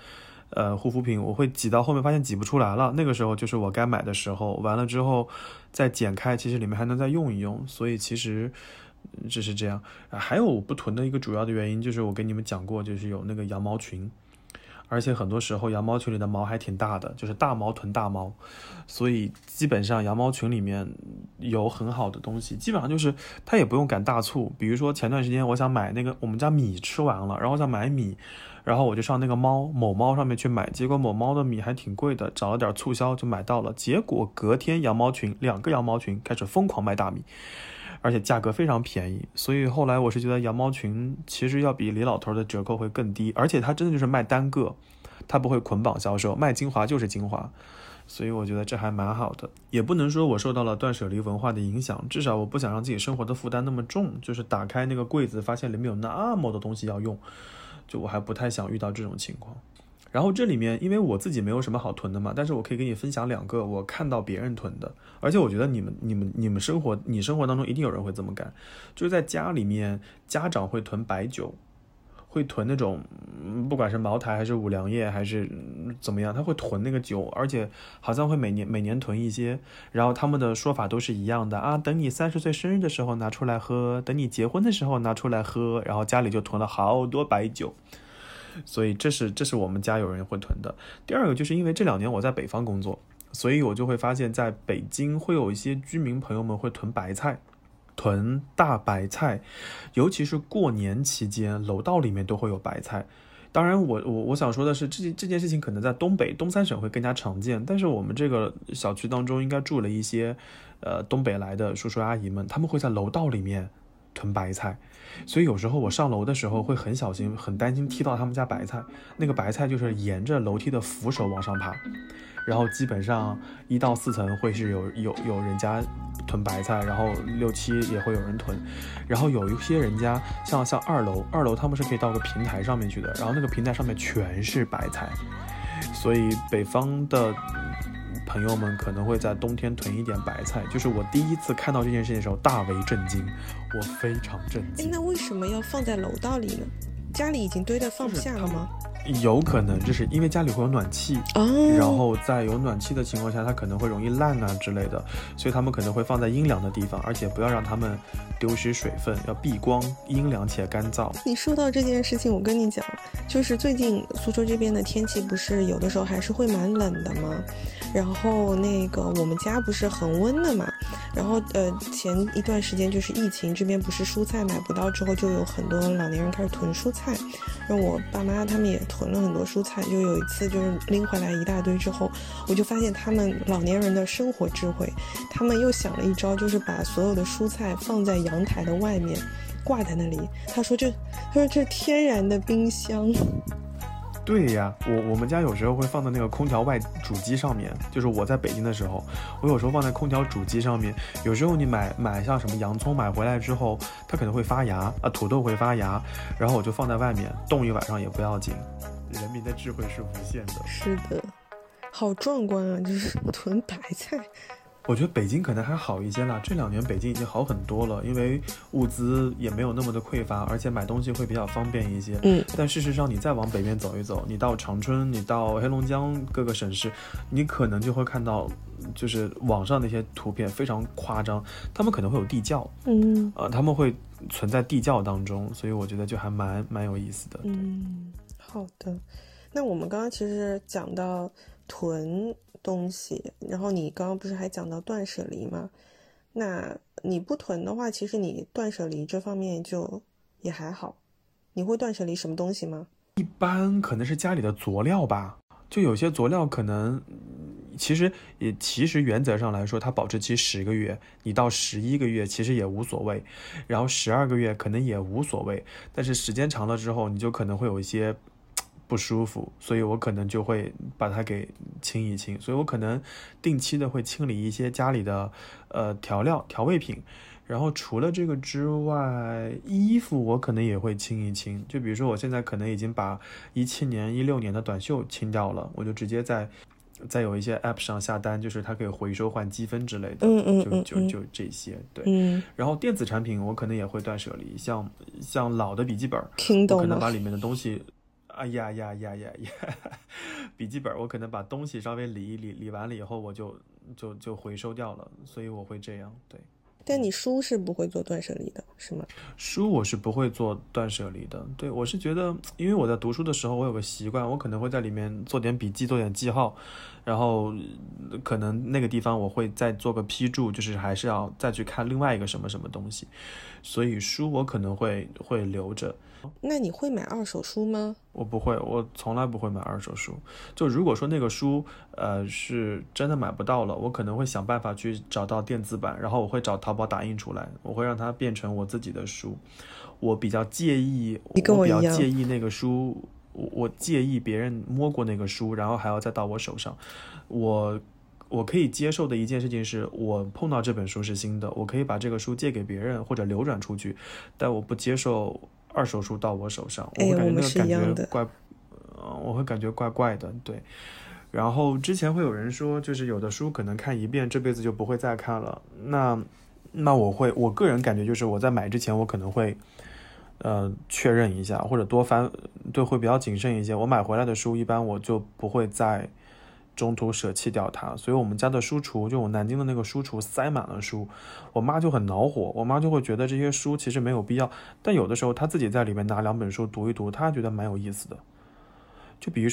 护肤品，我会挤到后面发现挤不出来了，那个时候就是我该买的时候，完了之后再剪开，其实里面还能再用一用，所以其实只是这样。还有我不囤的一个主要的原因，就是我跟你们讲过，就是有那个羊毛群。而且很多时候羊毛群里的毛还挺大的，就是大毛囤大毛，所以基本上羊毛群里面有很好的东西，基本上就是它也不用赶大促。比如说前段时间我想买那个我们家米吃完了，然后我想买米，然后我就上那个某猫上面去买，结果某猫的米还挺贵的，找了点促销就买到了，结果隔天两个羊毛群开始疯狂卖大米，而且价格非常便宜。所以后来我是觉得羊毛群其实要比李老头的折扣会更低，而且它真的就是卖单个，它不会捆绑销售，卖精华就是精华，所以我觉得这还蛮好的。也不能说我受到了断舍离文化的影响，至少我不想让自己生活的负担那么重，就是打开那个柜子发现里面有那么多东西要用，就我还不太想遇到这种情况。然后这里面因为我自己没有什么好囤的嘛，但是我可以给你分享两个我看到别人囤的，而且我觉得你生活当中一定有人会这么干，就是在家里面家长会囤白酒，会囤那种不管是茅台还是五粮液还是怎么样，他会囤那个酒，而且好像会每年囤一些，然后他们的说法都是一样的啊，等你30岁生日的时候拿出来喝，等你结婚的时候拿出来喝，然后家里就囤了好多白酒。所以这是我们家有人会囤的。第二个就是因为这2年我在北方工作，所以我就会发现在北京会有一些居民朋友们会囤白菜，囤大白菜，尤其是过年期间楼道里面都会有白菜。当然我想说的是，这件事情可能在东北东三省会更加常见，但是我们这个小区当中应该住了一些东北来的叔叔阿姨们，他们会在楼道里面囤白菜，所以有时候我上楼的时候会很小心，很担心踢到他们家白菜。那个白菜就是沿着楼梯的扶手往上爬，然后基本上1到4层会是有人家囤白菜，然后6、7也会有人囤，然后有一些人家像二楼他们是可以到个平台上面去的，然后那个平台上面全是白菜，所以北方的朋友们可能会在冬天囤一点白菜。就是我第一次看到这件事情的时候大为震惊，我非常震惊。那为什么要放在楼道里呢？家里已经堆得放不下了吗？有可能就是因为家里会有暖气、然后在有暖气的情况下它可能会容易烂啊之类的，所以他们可能会放在阴凉的地方，而且不要让他们丢失水分，要避光，阴凉且干燥。你说到这件事情我跟你讲，就是最近苏州这边的天气不是有的时候还是会蛮冷的吗，然后那个我们家不是恒温的嘛，然后前一段时间就是疫情，这边不是蔬菜买不到之后就有很多老年人开始囤蔬菜，然后我爸妈他们也囤了很多蔬菜，就有一次就是拎回来一大堆之后，我就发现他们老年人的生活智慧，他们又想了一招，就是把所有的蔬菜放在阳台的外面挂在那里，他说这天然的冰箱。对呀，我们家有时候会放在那个空调外主机上面，就是我在北京的时候，我有时候放在空调主机上面。有时候你买像什么洋葱买回来之后，它可能会发芽啊，土豆会发芽，然后我就放在外面冻一晚上也不要紧。人民的智慧是无限的。是的，好壮观啊！就是囤白菜。我觉得北京可能还好一些啦，这2年北京已经好很多了，因为物资也没有那么的匮乏，而且买东西会比较方便一些。但事实上你再往北边走一走，你到长春，你到黑龙江各个省市，你可能就会看到就是网上那些图片非常夸张，他们可能会有地窖，他们会存在地窖当中，所以我觉得就还蛮有意思的。好的，那我们刚刚其实讲到囤东西，然后你刚刚不是还讲到断舍离吗？那你不囤的话，其实你断舍离这方面就也还好。你会断舍离什么东西吗？一般可能是家里的佐料吧，就有些佐料可能其实原则上来说它保质期10个月，你到11个月其实也无所谓，然后12个月可能也无所谓，但是时间长了之后你就可能会有一些不舒服，所以我可能就会把它给清一清，所以我可能定期的会清理一些家里的调料调味品，然后除了这个之外，衣服我可能也会清一清，就比如说我现在可能已经把17年、16年的短袖清掉了，我就直接在有一些 app 上下单，就是它可以回收换积分之类的，就这些。对，然后电子产品我可能也会断舍离，像老的笔记本 Kindle 可能把里面的东西。哎呀呀呀呀呀！笔记本我可能把东西稍微理一理，理完了以后我就回收掉了，所以我会这样。对，但你书是不会做断舍离的，是吗？书我是不会做断舍离的。对，我是觉得，因为我在读书的时候，我有个习惯，我可能会在里面做点笔记，做点记号，然后可能那个地方我会再做个批注，就是还是要再去看另外一个什么什么东西，所以书我可能会留着。那你会买二手书吗？我不会，我从来不会买二手书。就如果说那个书是真的买不到了，我可能会想办法去找到电子版，然后我会找淘宝打印出来，我会让它变成我自己的书。我比较介意，你跟我一样，我比较介意那个书，我介意别人摸过那个书，然后还要再到我手上。我可以接受的一件事情是，我碰到这本书是新的，我可以把这个书借给别人或者流转出去，但我不接受二手书到我手上，我会感觉那个感觉怪，我会感觉怪怪的，对。然后之前会有人说，就是有的书可能看一遍这辈子就不会再看了，那我个人感觉就是我在买之前我可能会确认一下，或者多翻，对，会比较谨慎一些。我买回来的书一般我就不会在中途舍弃掉它，所以我们家的书橱，就我南京的那个书橱塞满了书，我妈就很恼火，我妈就会觉得这些书其实没有必要，但有的时候她自己在里面拿两本书读一读，她觉得蛮有意思的。就比如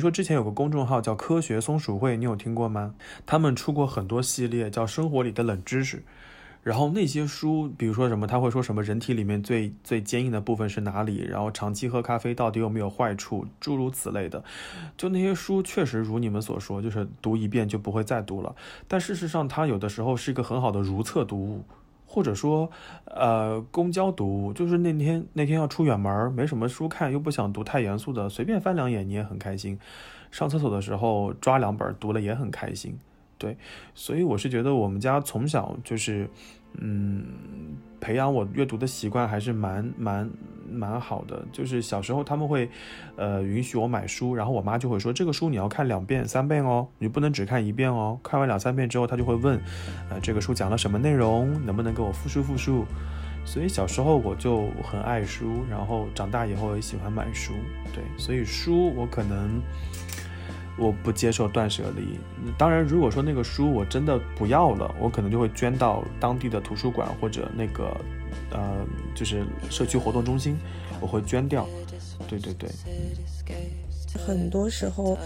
说之前有个公众号叫科学松鼠会，你有听过吗？他们出过很多系列叫生活里的冷知识，然后那些书比如说什么，他会说什么人体里面最坚硬的部分是哪里，然后长期喝咖啡到底有没有坏处，诸如此类的。就那些书确实如你们所说，就是读一遍就不会再读了，但事实上它有的时候是一个很好的如厕读物，或者说公交读物，就是那天要出远门没什么书看，又不想读太严肃的，随便翻两眼你也很开心，上厕所的时候抓两本读了也很开心。对，所以我是觉得我们家从小就是，培养我阅读的习惯还是蛮好的。就是小时候他们会，允许我买书，然后我妈就会说这个书你要看两遍、三遍哦，你不能只看一遍哦。看完两三遍之后，她就会问，这个书讲了什么内容，能不能给我复述？所以小时候我就很爱书，然后长大以后也喜欢买书。对，所以书我可能。我不接受断舍离，当然如果说那个书我真的不要了，我可能就会捐到当地的图书馆或者那个就是社区活动中心，我会捐掉。对，很多时候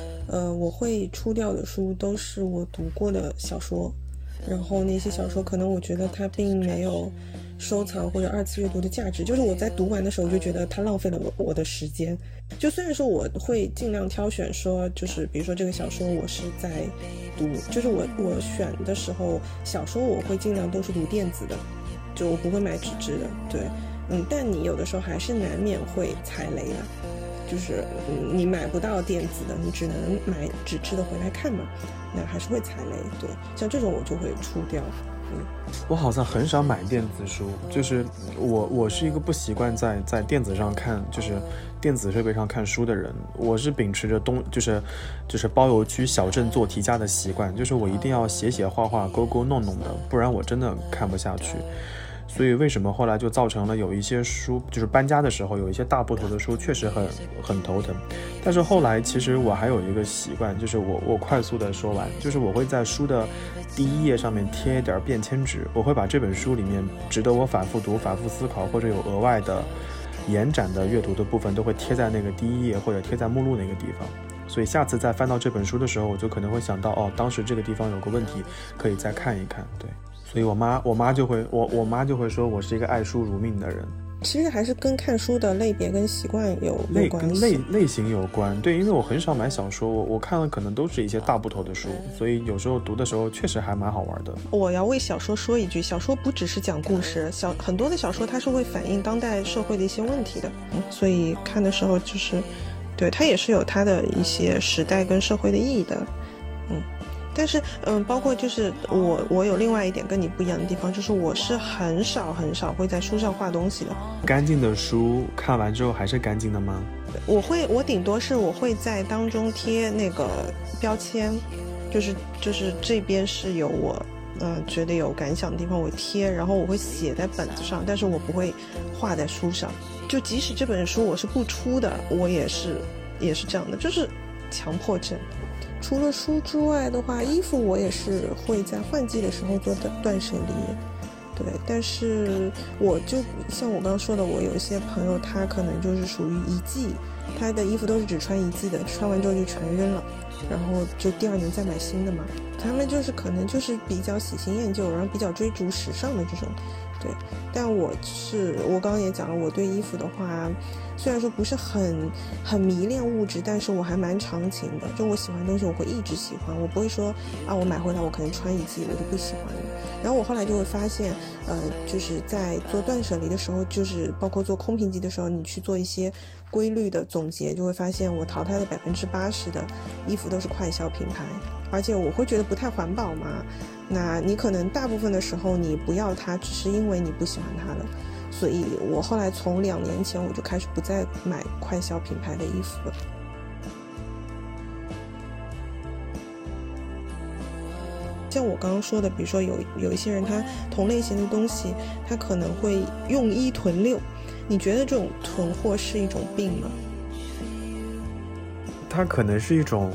我会出掉的书都是我读过的小说，然后那些小说可能我觉得它并没有收藏或者二次阅读的价值，就是我在读完的时候就觉得它浪费了我的时间。就虽然说我会尽量挑选说，就是比如说这个小说我是在读，就是我选的时候小说我会尽量都是读电子的，就我不会买纸质的。对，但你有的时候还是难免会踩雷的，就是你买不到电子的，你只能买纸质的回来看嘛，那还是会踩雷。对，像这种我就会出掉。我好像很少买电子书，就是我是一个不习惯在电子上看，就是电子设备上看书的人。我是秉持着就是包邮区小镇做题家的习惯，就是我一定要写画画勾勾弄弄的，不然我真的看不下去。所以为什么后来就造成了有一些书，就是搬家的时候有一些大部头的书确实很头疼。但是后来其实我还有一个习惯，就是我快速的说完，就是我会在书的第一页上面贴一点便签纸，我会把这本书里面值得我反复读、反复思考或者有额外的延展的阅读的部分都会贴在那个第一页或者贴在目录那个地方。所以下次再翻到这本书的时候，我就可能会想到当时这个地方有个问题可以再看一看。对，所以我妈就会说我是一个爱书如命的人。其实还是跟看书的类别跟习惯有关系，类型有关。对，因为我很少买小说，我看的可能都是一些大部头的书，所以有时候读的时候确实还蛮好玩的。我要为小说说一句，小说不只是讲故事，很多的小说它是会反映当代社会的一些问题的，所以看的时候就是对它也是有它的一些时代跟社会的意义的。但是包括就是我有另外一点跟你不一样的地方，就是我是很少会在书上画东西的。干净的书看完之后还是干净的吗？我顶多是我会在当中贴那个标签，就是这边是有我觉得有感想的地方我贴，然后我会写在本子上，但是我不会画在书上。就即使这本书我是不出的，我也是这样的，就是强迫症。除了书之外的话，衣服我也是会在换季的时候做断舍离。对，但是我就像我刚刚说的，我有一些朋友他可能就是属于一季，他的衣服都是只穿一季的，穿完之后就全扔了，然后就第二年再买新的嘛。他们就是可能就是比较喜新厌旧，然后比较追逐时尚的这种。对，但我刚刚也讲了，我对衣服的话虽然说不是很迷恋物质，但是我还蛮长情的，就我喜欢的东西我会一直喜欢，我不会说我买回来我可能穿一季我就不喜欢了。然后我后来就会发现就是在做断舍离的时候，就是包括做空瓶级的时候，你去做一些规律的总结，就会发现我淘汰了80%的衣服都是快消品牌，而且我会觉得不太环保嘛。那你可能大部分的时候你不要它，只是因为你不喜欢它了。所以我后来从2年前我就开始不再买快消品牌的衣服了。像我刚刚说的，比如说有一些人他同类型的东西他可能会用一囤六，你觉得这种囤货是一种病吗？它可能是一种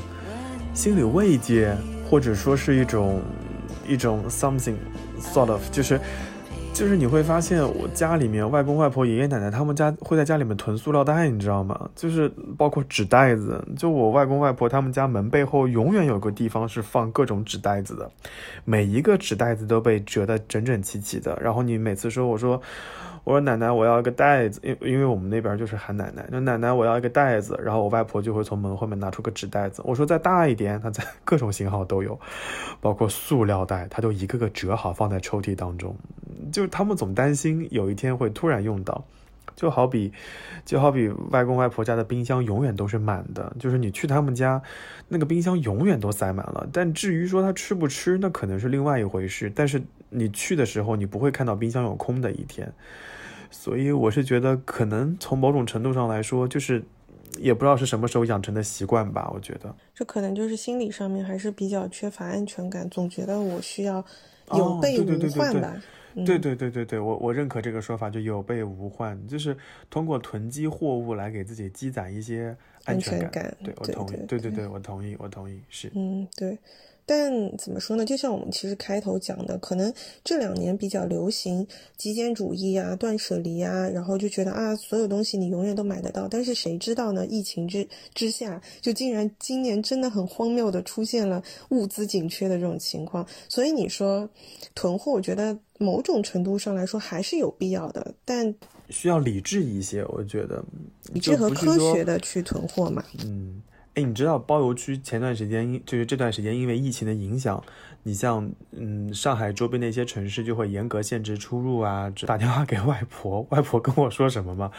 心理慰藉，或者说是一种 something sort of， 就是你会发现我家里面外公外婆爷爷奶奶他们家会在家里面囤塑料袋，你知道吗？就是包括纸袋子，就我外公外婆他们家门背后永远有个地方是放各种纸袋子的，每一个纸袋子都被折得整整齐齐的。然后你每次说我说奶奶我要一个袋子，因为我们那边就是喊奶奶，就奶奶我要一个袋子，然后我外婆就会从门后面拿出个纸袋子，我说再大一点，她在各种型号都有，包括塑料袋她都一个个折好放在抽屉当中，就是他们总担心有一天会突然用到。就好比外公外婆家的冰箱永远都是满的，就是你去他们家那个冰箱永远都塞满了，但至于说他吃不吃那可能是另外一回事，但是你去的时候你不会看到冰箱有空的一天。所以我是觉得可能从某种程度上来说，就是也不知道是什么时候养成的习惯吧。我觉得这可能就是心理上面还是比较缺乏安全感，总觉得我需要有备无患吧、哦、对对，我认可这个说法，就有备无患，就是通过囤积货物来给自己积攒一些安全感。对，我同意，对，我同意，是，对。但怎么说呢，就像我们其实开头讲的，可能这两年比较流行极简主义啊、断舍离啊，然后就觉得啊，所有东西你永远都买得到。但是谁知道呢，疫情之下就竟然今年真的很荒谬的出现了物资紧缺的这种情况。所以你说囤货，我觉得某种程度上来说还是有必要的，但需要理智一些，我觉得理智和科学的去囤货嘛。你知道包邮区前段时间，就是这段时间因为疫情的影响，你像上海周边的一些城市就会严格限制出入啊。只打电话给外婆跟我说什么吗？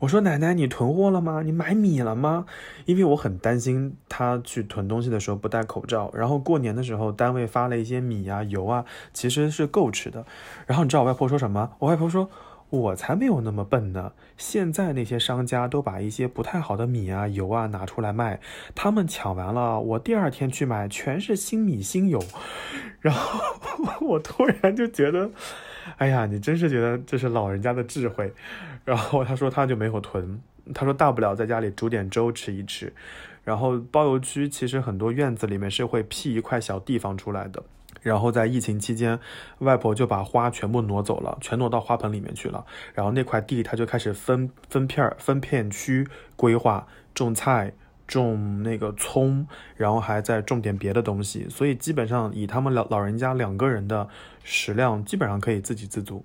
我说奶奶你囤货了吗？你买米了吗？因为我很担心她去囤东西的时候不戴口罩。然后过年的时候单位发了一些米啊油啊，其实是够吃的。然后你知道我外婆说什么？我外婆说我才没有那么笨呢，现在那些商家都把一些不太好的米啊油啊拿出来卖，他们抢完了，我第二天去买全是新米新油。然后我突然就觉得哎呀，你真是觉得这是老人家的智慧。然后他说他就没有囤，他说大不了在家里煮点粥吃一吃。然后包邮区其实很多院子里面是会辟一块小地方出来的，然后在疫情期间外婆就把花全部挪走了，全挪到花盆里面去了。然后那块地她就开始分片区规划，种菜，种那个葱，然后还在种点别的东西。所以基本上以他们老人家两个人的食量基本上可以自给自足。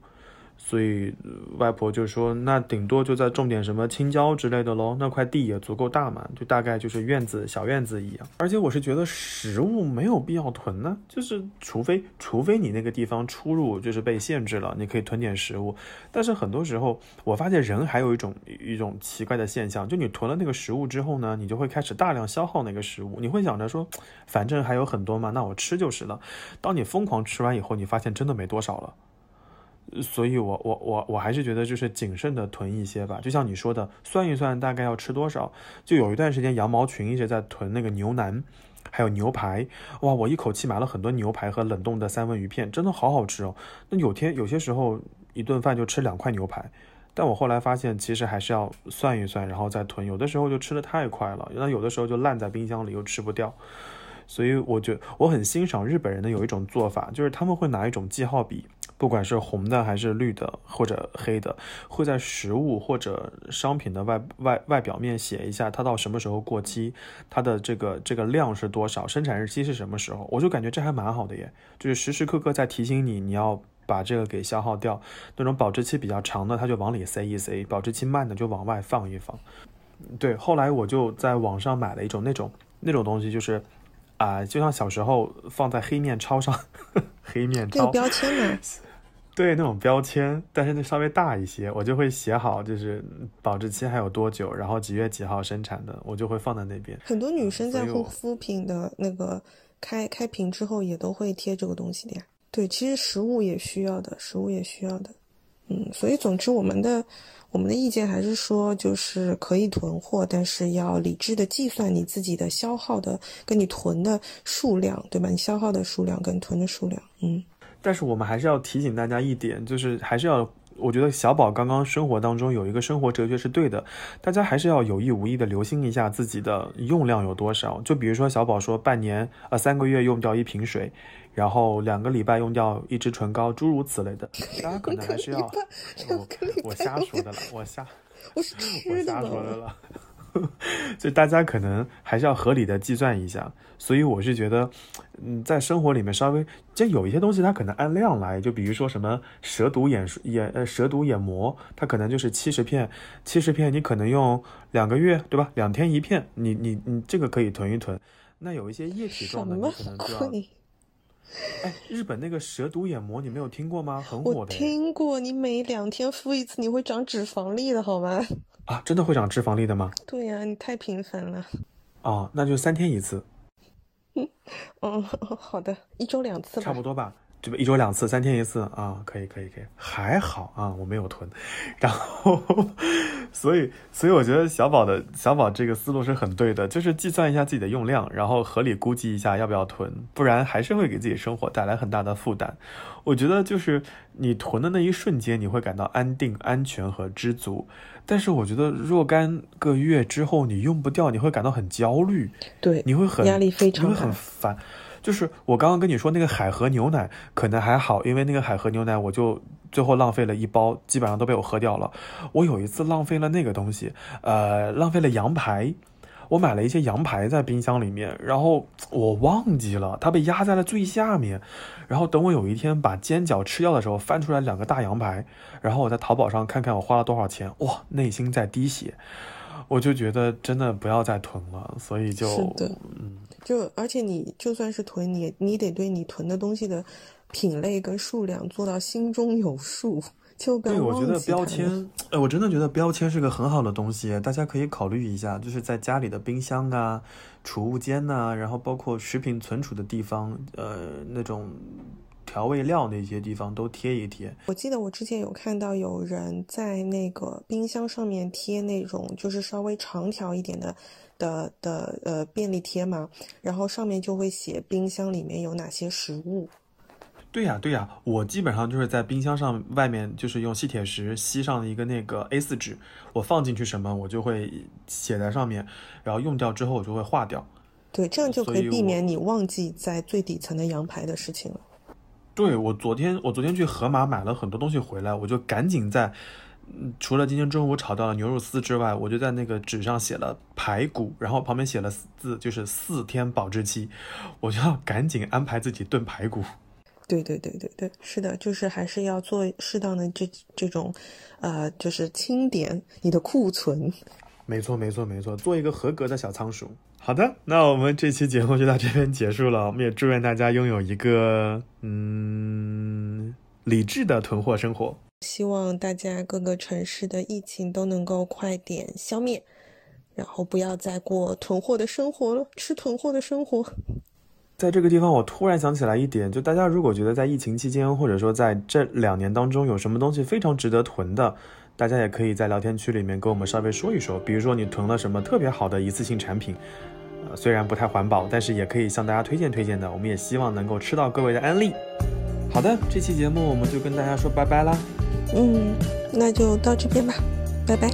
所以外婆就说那顶多就再种点什么青椒之类的咯，那块地也足够大嘛，就大概就是小院子一样。而且我是觉得食物没有必要囤呢，就是除非你那个地方出入就是被限制了，你可以囤点食物。但是很多时候我发现人还有一种奇怪的现象，就你囤了那个食物之后呢，你就会开始大量消耗那个食物，你会想着说反正还有很多嘛，那我吃就是了。当你疯狂吃完以后，你发现真的没多少了。所以我还是觉得就是谨慎的囤一些吧，就像你说的算一算大概要吃多少。就有一段时间羊毛群一直在囤那个牛腩还有牛排，哇，我一口气买了很多牛排和冷冻的三文鱼片，真的好好吃哦。那有些时候一顿饭就吃2块牛排，但我后来发现其实还是要算一算然后再囤，有的时候就吃得太快了，那有的时候就烂在冰箱里又吃不掉。所以我觉得我很欣赏日本人的有一种做法，就是他们会拿一种记号笔，不管是红的还是绿的或者黑的，会在食物或者商品的外表面写一下它到什么时候过期，它的这个量是多少，生产日期是什么时候。我就感觉这还蛮好的耶，就是时时刻刻在提醒你要把这个给消耗掉。那种保质期比较长的它就往里塞一塞，保质期慢的就往外放一放。对，后来我就在网上买了一种那种东西，就是就像小时候放在黑面抄上黑面抄标签嘛，对，那种标签，但是那稍微大一些，我就会写好就是保质期还有多久，然后几月几号生产的，我就会放在那边。很多女生在护肤品的那个开瓶之后也都会贴这个东西的呀。对，其实食物也需要的。所以总之我们的意见还是说，就是可以囤货，但是要理智的计算你自己的消耗的跟你囤的数量，对吧？你消耗的数量跟囤的数量，但是我们还是要提醒大家一点，就是还是要，我觉得小宝刚刚生活当中有一个生活哲学是对的，大家还是要有意无意的留心一下自己的用量有多少。就比如说小宝说半年3个月用掉1瓶水，然后2个礼拜用掉1支唇膏，诸如此类的，大家可能还是要我瞎说的了，我瞎说的了就大家可能还是要合理的计算一下。所以我是觉得在生活里面稍微就有一些东西它可能按量来，就比如说什么蛇毒眼膜，它可能就是70片，你可能用2个月，对吧？2天一片，你这个可以囤一囤。那有一些液体状的你可能就要，日本那个蛇毒眼膜你没有听过吗？很火的。我听过，你每2天敷一次，你会长脂肪粒的好吗？啊，真的会长脂肪粒的吗？对呀，你太频繁了。哦，那就3天一次。好的，1周2次吧。差不多吧，对吧？1周2次，3天一次啊，可以，还好啊，我没有囤。然后，所以我觉得小宝这个思路是很对的，就是计算一下自己的用量，然后合理估计一下要不要囤，不然还是会给自己生活带来很大的负担。我觉得就是你囤的那一瞬间，你会感到安定、安全和知足。但是我觉得若干个月之后你用不掉，你会感到很焦虑，对，你会很压力非常大，你会很烦。就是我刚刚跟你说那个海河牛奶可能还好，因为那个海河牛奶我就最后浪费了1包，基本上都被我喝掉了。我有一次浪费了那个东西，浪费了羊排。我买了一些羊排在冰箱里面，然后我忘记了它被压在了最下面，然后等我有一天把煎饺吃掉的时候翻出来2个大羊排，然后我在淘宝上看看我花了多少钱，哇，内心在滴血。我就觉得真的不要再囤了，所以就而且你就算是囤，你得对你囤的东西的品类跟数量做到心中有数。对，我觉得标签，我真的觉得标签是个很好的东西，大家可以考虑一下，就是在家里的冰箱啊、储物间啊，然后包括食品存储的地方，那种调味料那些地方都贴一贴。我记得我之前有看到有人在那个冰箱上面贴那种就是稍微长条一点的便利贴嘛，然后上面就会写冰箱里面有哪些食物。对呀，我基本上就是在冰箱上外面就是用吸铁石吸上一个那个 A4 纸，我放进去什么我就会写在上面，然后用掉之后我就会划掉。对，这样就可以避免你忘记在最底层的羊排的事情了。对，我昨天去盒马买了很多东西回来，我就赶紧在除了今天中午炒到了牛肉丝之外，我就在那个纸上写了排骨，然后旁边写了字，就是4天保质期，我就要赶紧安排自己炖排骨。对，是的，就是还是要做适当的这种，就是清点你的库存。没错，做一个合格的小仓鼠。好的，那我们这期节目就到这边结束了，我们也祝愿大家拥有一个理智的囤货生活。希望大家各个城市的疫情都能够快点消灭，然后不要再过囤货的生活了，吃囤货的生活。在这个地方我突然想起来一点，就大家如果觉得在疫情期间或者说在这2年当中有什么东西非常值得囤的，大家也可以在聊天区里面跟我们稍微说一说，比如说你囤了什么特别好的一次性产品，虽然不太环保，但是也可以向大家推荐的，我们也希望能够吃到各位的安利。好的，这期节目我们就跟大家说拜拜啦。那就到这边吧，拜拜。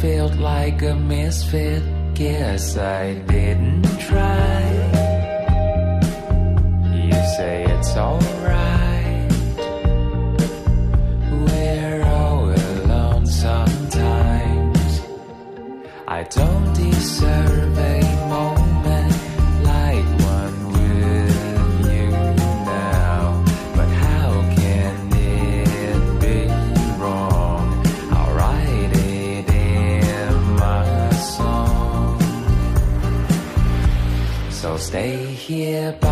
felt like a misfit. Guess I didn't try. You say it's alright. We're all alone sometimes. I don't deserve a moment like one with you now. But how can it be wrong? I'll write it in my song. So stay here by